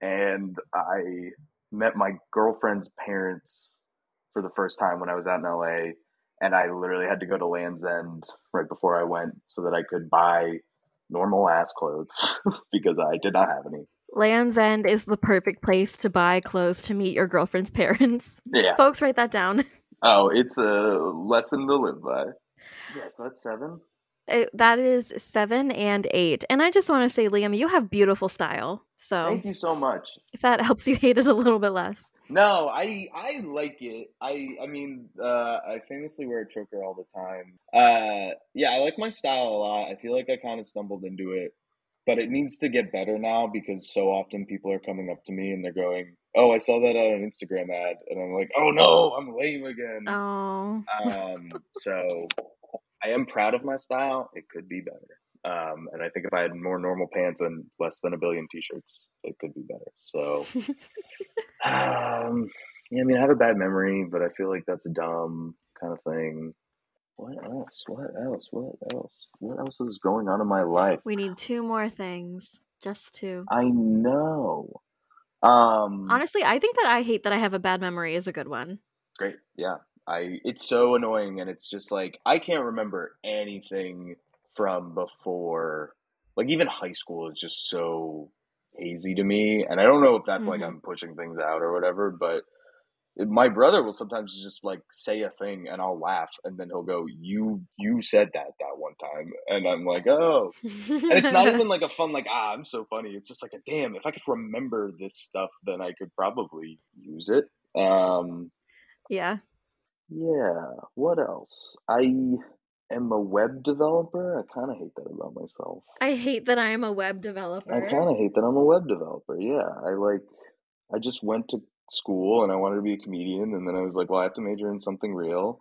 And I met my girlfriend's parents for the first time when I was out in L A. And I literally had to go to Land's End right before I went so that I could buy normal ass clothes because I did not have any. Land's End is the perfect place to buy clothes to meet your girlfriend's parents. Yeah. Folks, write that down. Oh, it's a lesson to live by. Yeah, so that's seven. It, that is seven and eight. And I just want to say, Liam, you have beautiful style. So thank you so much. If that helps you hate it a little bit less. No, I I like it. I I mean, uh, I famously wear a choker all the time. Uh, yeah, I like my style a lot. I feel like I kind of stumbled into it. But it needs to get better now because so often people are coming up to me and they're going, oh, I saw that on an Instagram ad. And I'm like, oh, no, I'm lame again. Oh. Um, so... I am proud of my style. It could be better. Um, and I think if I had more normal pants and less than a billion t-shirts, it could be better. So, um, yeah, I mean, I have a bad memory, but I feel like that's a dumb kind of thing. What else? What else? What else? What else is going on in my life? We need two more things. Just two. I know. Um, Honestly, I think that I hate that I have a bad memory is a good one. Great. Yeah. I it's so annoying, and it's just like I can't remember anything from before, like even high school is just so hazy to me, and I don't know if that's mm-hmm. like I'm pushing things out or whatever, but it, my brother will sometimes just like say a thing and I'll laugh, and then he'll go, you you said that that one time, and I'm like, oh. And it's not even like a fun like ah I'm so funny, it's just like a damn, if I could remember this stuff then I could probably use it. um yeah Yeah, what else? I am a web developer. I kind of hate that about myself. I hate that I am a web developer. I kind of hate that I'm a web developer, yeah. I like, I just went to school and I wanted to be a comedian. And then I was like, well, I have to major in something real.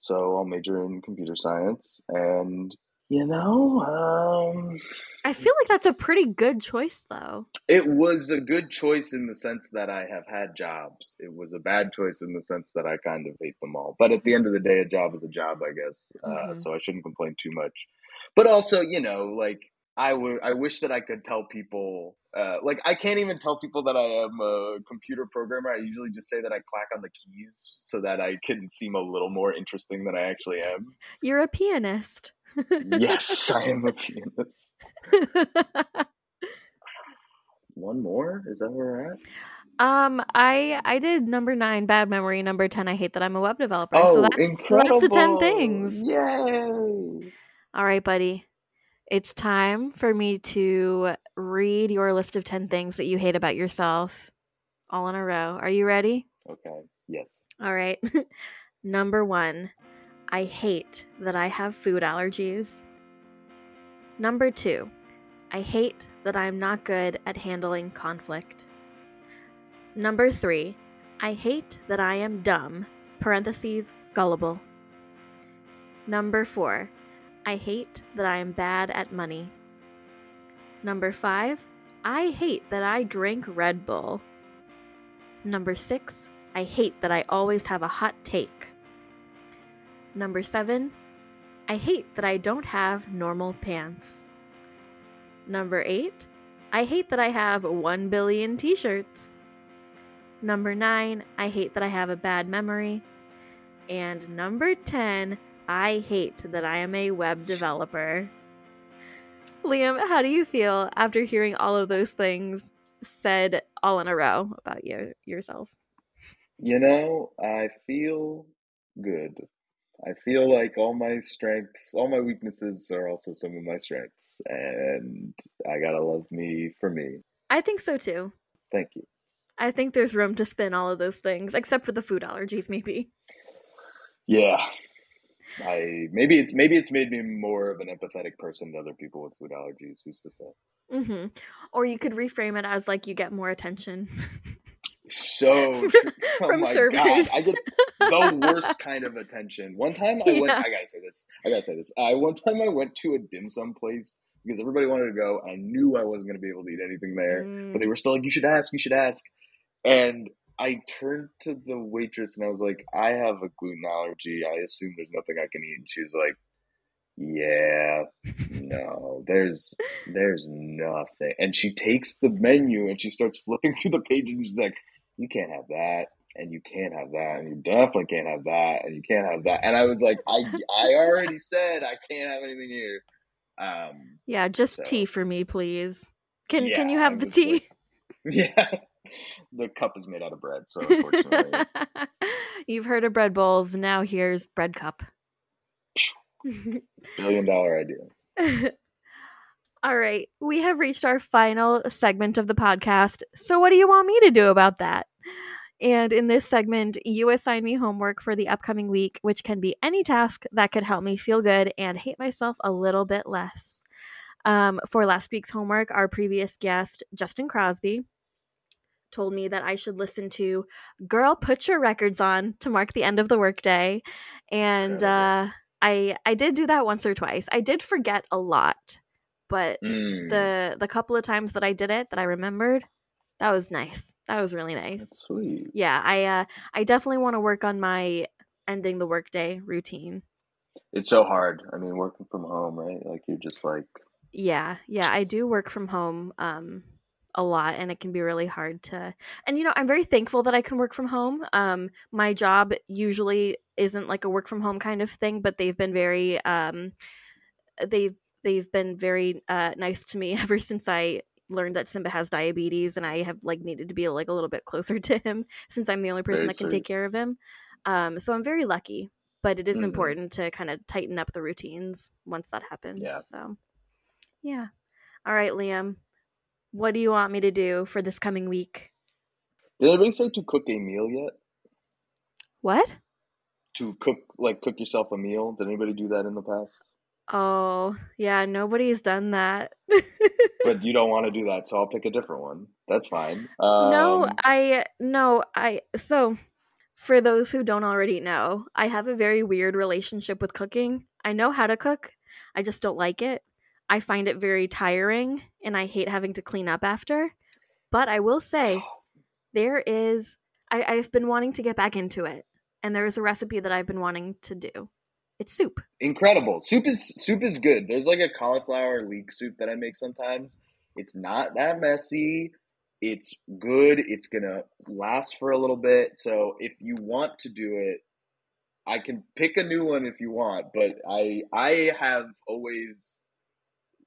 So I'll major in computer science. And, you know, um, I feel like that's a pretty good choice, though. It was a good choice in the sense that I have had jobs. It was a bad choice in the sense that I kind of hate them all. But at the end of the day, a job is a job, I guess. Mm-hmm. Uh, so I shouldn't complain too much. But also, you know, like, I would. I wish that I could tell people, uh, like, I can't even tell people that I am a computer programmer. I usually just say that I clack on the keys so that I can seem a little more interesting than I actually am. You're a pianist. Yes, I am a pianist. One more? Is that where we're at? Um, I I did number nine, bad memory. Number ten, I hate that I'm a web developer. Oh, so that's, incredible. So that's the ten things. Yay! All right, buddy. It's time for me to read your list of ten things that you hate about yourself all in a row. Are you ready? Okay. Yes. All right. Number one, I hate that I have food allergies. Number two, I hate that I'm not good at handling conflict. Number three, I hate that I am dumb, parentheses, gullible. Number four, I hate that I am bad at money. Number five, I hate that I drink Red Bull. Number six, I hate that I always have a hot take. Number seven, I hate that I don't have normal pants. Number eight, I hate that I have one billion t-shirts. Number nine, I hate that I have a bad memory. And number ten, I hate that I am a web developer. Liam, how do you feel after hearing all of those things said all in a row about you, yourself? You know, I feel good. I feel like all my strengths, all my weaknesses are also some of my strengths. And I gotta love me for me. I think so too. Thank you. I think there's room to spin all of those things, except for the food allergies, maybe. Yeah. I maybe it's maybe it's made me more of an empathetic person to other people with food allergies. Who's to say? Mm-hmm. Or you could reframe it as like you get more attention. So from, oh from my servers, God, I get the worst kind of attention. One time I yeah. went. I gotta say this. I gotta say this. I one time I went to a dim sum place because everybody wanted to go. I knew I wasn't gonna be able to eat anything there, mm. but they were still like, "You should ask. You should ask." And I turned to the waitress and I was like, I have a gluten allergy. I assume there's nothing I can eat. And she was like, yeah, no, there's there's nothing. And she takes the menu and she starts flipping through the page and she's like, you can't have that. And you can't have that. And you definitely can't have that. And you can't have that. And I was like, I, I already said I can't have anything here. Um, yeah, just so. Tea for me, please. Can, yeah, can you have the tea? Like, yeah. The cup is made out of bread, so unfortunately. You've heard of bread bowls. Now here's bread cup. Billion dollar idea. All right. We have reached our final segment of the podcast. So what do you want me to do about that? And in this segment, you assign me homework for the upcoming week, which can be any task that could help me feel good and hate myself a little bit less. Um, for last week's homework, our previous guest, Justin Crosby, told me that I should listen to Girl Put Your Records On to mark the end of the workday. And uh, I I did do that once or twice. I did forget a lot, but mm. the the couple of times that I did it that I remembered, that was nice. That was really nice. That's sweet. Yeah, I, uh, I definitely want to work on my ending the workday routine. It's so hard. I mean, working from home, right? Like you're just like... Yeah, yeah, I do work from home. Um a lot, and it can be really hard to, and you know, I'm very thankful that I can work from home. Um, my job usually isn't like a work from home kind of thing, but they've been very, um, they've, they've been very uh, nice to me ever since I learned that Simba has diabetes and I have like needed to be like a little bit closer to him since I'm the only person very that sweet. Can take care of him. Um, so I'm very lucky, but it is mm-hmm. important to kind of tighten up the routines once that happens. Yeah. So yeah. All right, Liam. What do you want me to do for this coming week? Did anybody say to cook a meal yet? What? To cook, like cook yourself a meal. Did anybody do that in the past? Oh, yeah, nobody's done that. But you don't want to do that, so I'll pick a different one. That's fine. Um, no, I, no, I, so for those who don't already know, I have a very weird relationship with cooking. I know how to cook. I just don't like it. I find it very tiring, and I hate having to clean up after. But I will say, there is, I, I've been wanting to get back into it, and there is a recipe that I've been wanting to do. It's soup. Incredible. Soup is soup is good. There's like a cauliflower leek soup that I make sometimes. It's not that messy. It's good. It's going to last for a little bit. So if you want to do it, I can pick a new one if you want. But I I have always,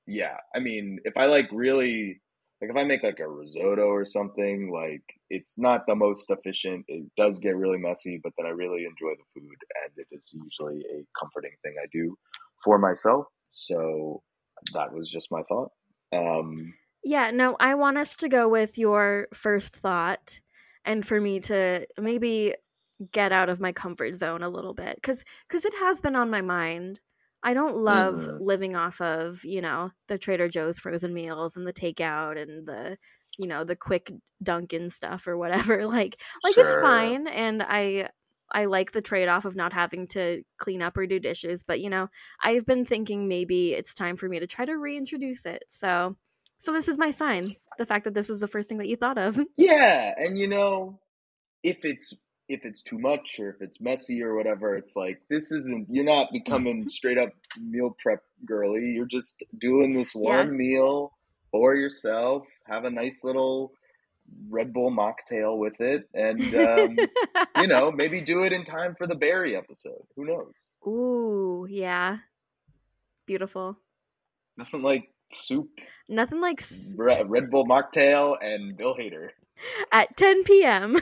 yeah. I mean, if I like really, like if I make like a risotto or something, like it's not the most efficient. It does get really messy, but then I really enjoy the food, and it is usually a comforting thing I do for myself. So that was just my thought. Um, yeah, no, I want us to go with your first thought and for me to maybe get out of my comfort zone a little bit, because because it has been on my mind. I don't love mm. living off of, you know, the Trader Joe's frozen meals and the takeout and the, you know, the quick Dunkin' stuff or whatever. Like, like sure. It's fine. And I, I like the trade-off of not having to clean up or do dishes. But, you know, I've been thinking maybe it's time for me to try to reintroduce it. So, so this is my sign. The fact that this was the first thing that you thought of. Yeah. And, you know, if it's, if it's too much or if it's messy or whatever, it's like, this isn't, you're not becoming straight up meal prep girly. You're just doing this one yeah. meal for yourself, have a nice little Red Bull mocktail with it. And, um, you know, maybe do it in time for the Barry episode. Who knows? Ooh, yeah. Beautiful. Nothing like soup. Nothing like Red, Red Bull mocktail and Bill Hader. At ten p.m.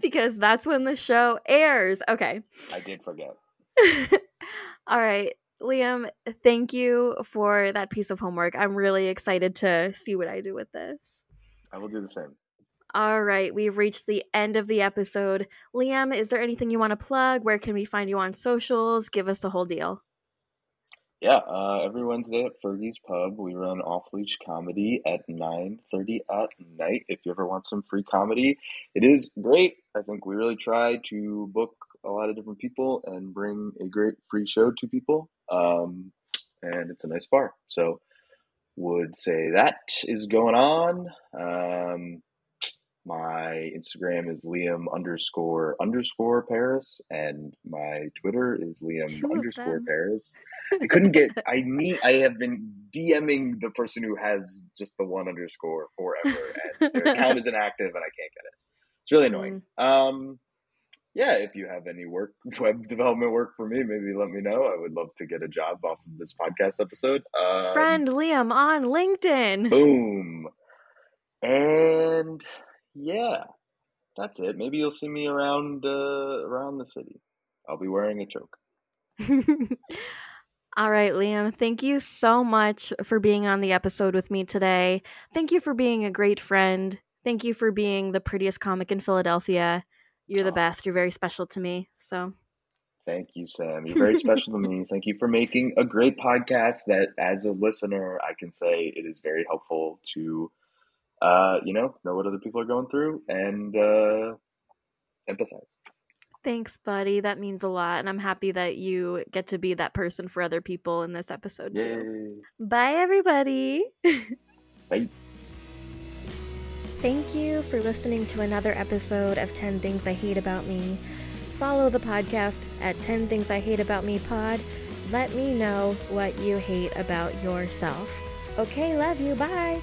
Because that's when the show airs. Okay. I did forget. All right, Liam, thank you for that piece of homework. I'm really excited to see what I do with this. I will do the same. All right, we've reached the end of the episode. Liam, is there anything you want to plug? Where can we find you on socials? Give us the whole deal. Yeah, uh, every Wednesday at Fergie's Pub, we run Off Leash Comedy at nine thirty at night. If you ever want some free comedy, it is great. I think we really try to book a lot of different people and bring a great free show to people. Um, and it's a nice bar. So would say that is going on. Um, my Instagram is Liam underscore underscore Paris, and my Twitter is Liam Two underscore Paris. I couldn't get. I need. I have been DMing the person who has just the one underscore forever, and their account is inactive, and I can't get it. It's really annoying. Mm. Um, yeah, if you have any work, web development work for me, maybe let me know. I would love to get a job off of this podcast episode. Um, Friend Liam on LinkedIn. Boom, and. Yeah, that's it. Maybe you'll see me around uh, around the city. I'll be wearing a choke. All right, Liam, thank you so much for being on the episode with me today. Thank you for being a great friend. Thank you for being the prettiest comic in Philadelphia. You're oh. the best. You're very special to me. So, thank you, Sam. You're very special to me. Thank you for making a great podcast that, as a listener, I can say it is very helpful to Uh, you know, know what other people are going through and uh, empathize. Thanks, buddy. That means a lot. And I'm happy that you get to be that person for other people in this episode, Yay. too. Bye, everybody. Bye. Thank you for listening to another episode of ten Things I Hate About Me. Follow the podcast at ten Things I Hate About Me pod. Let me know what you hate about yourself. Okay, love you. Bye.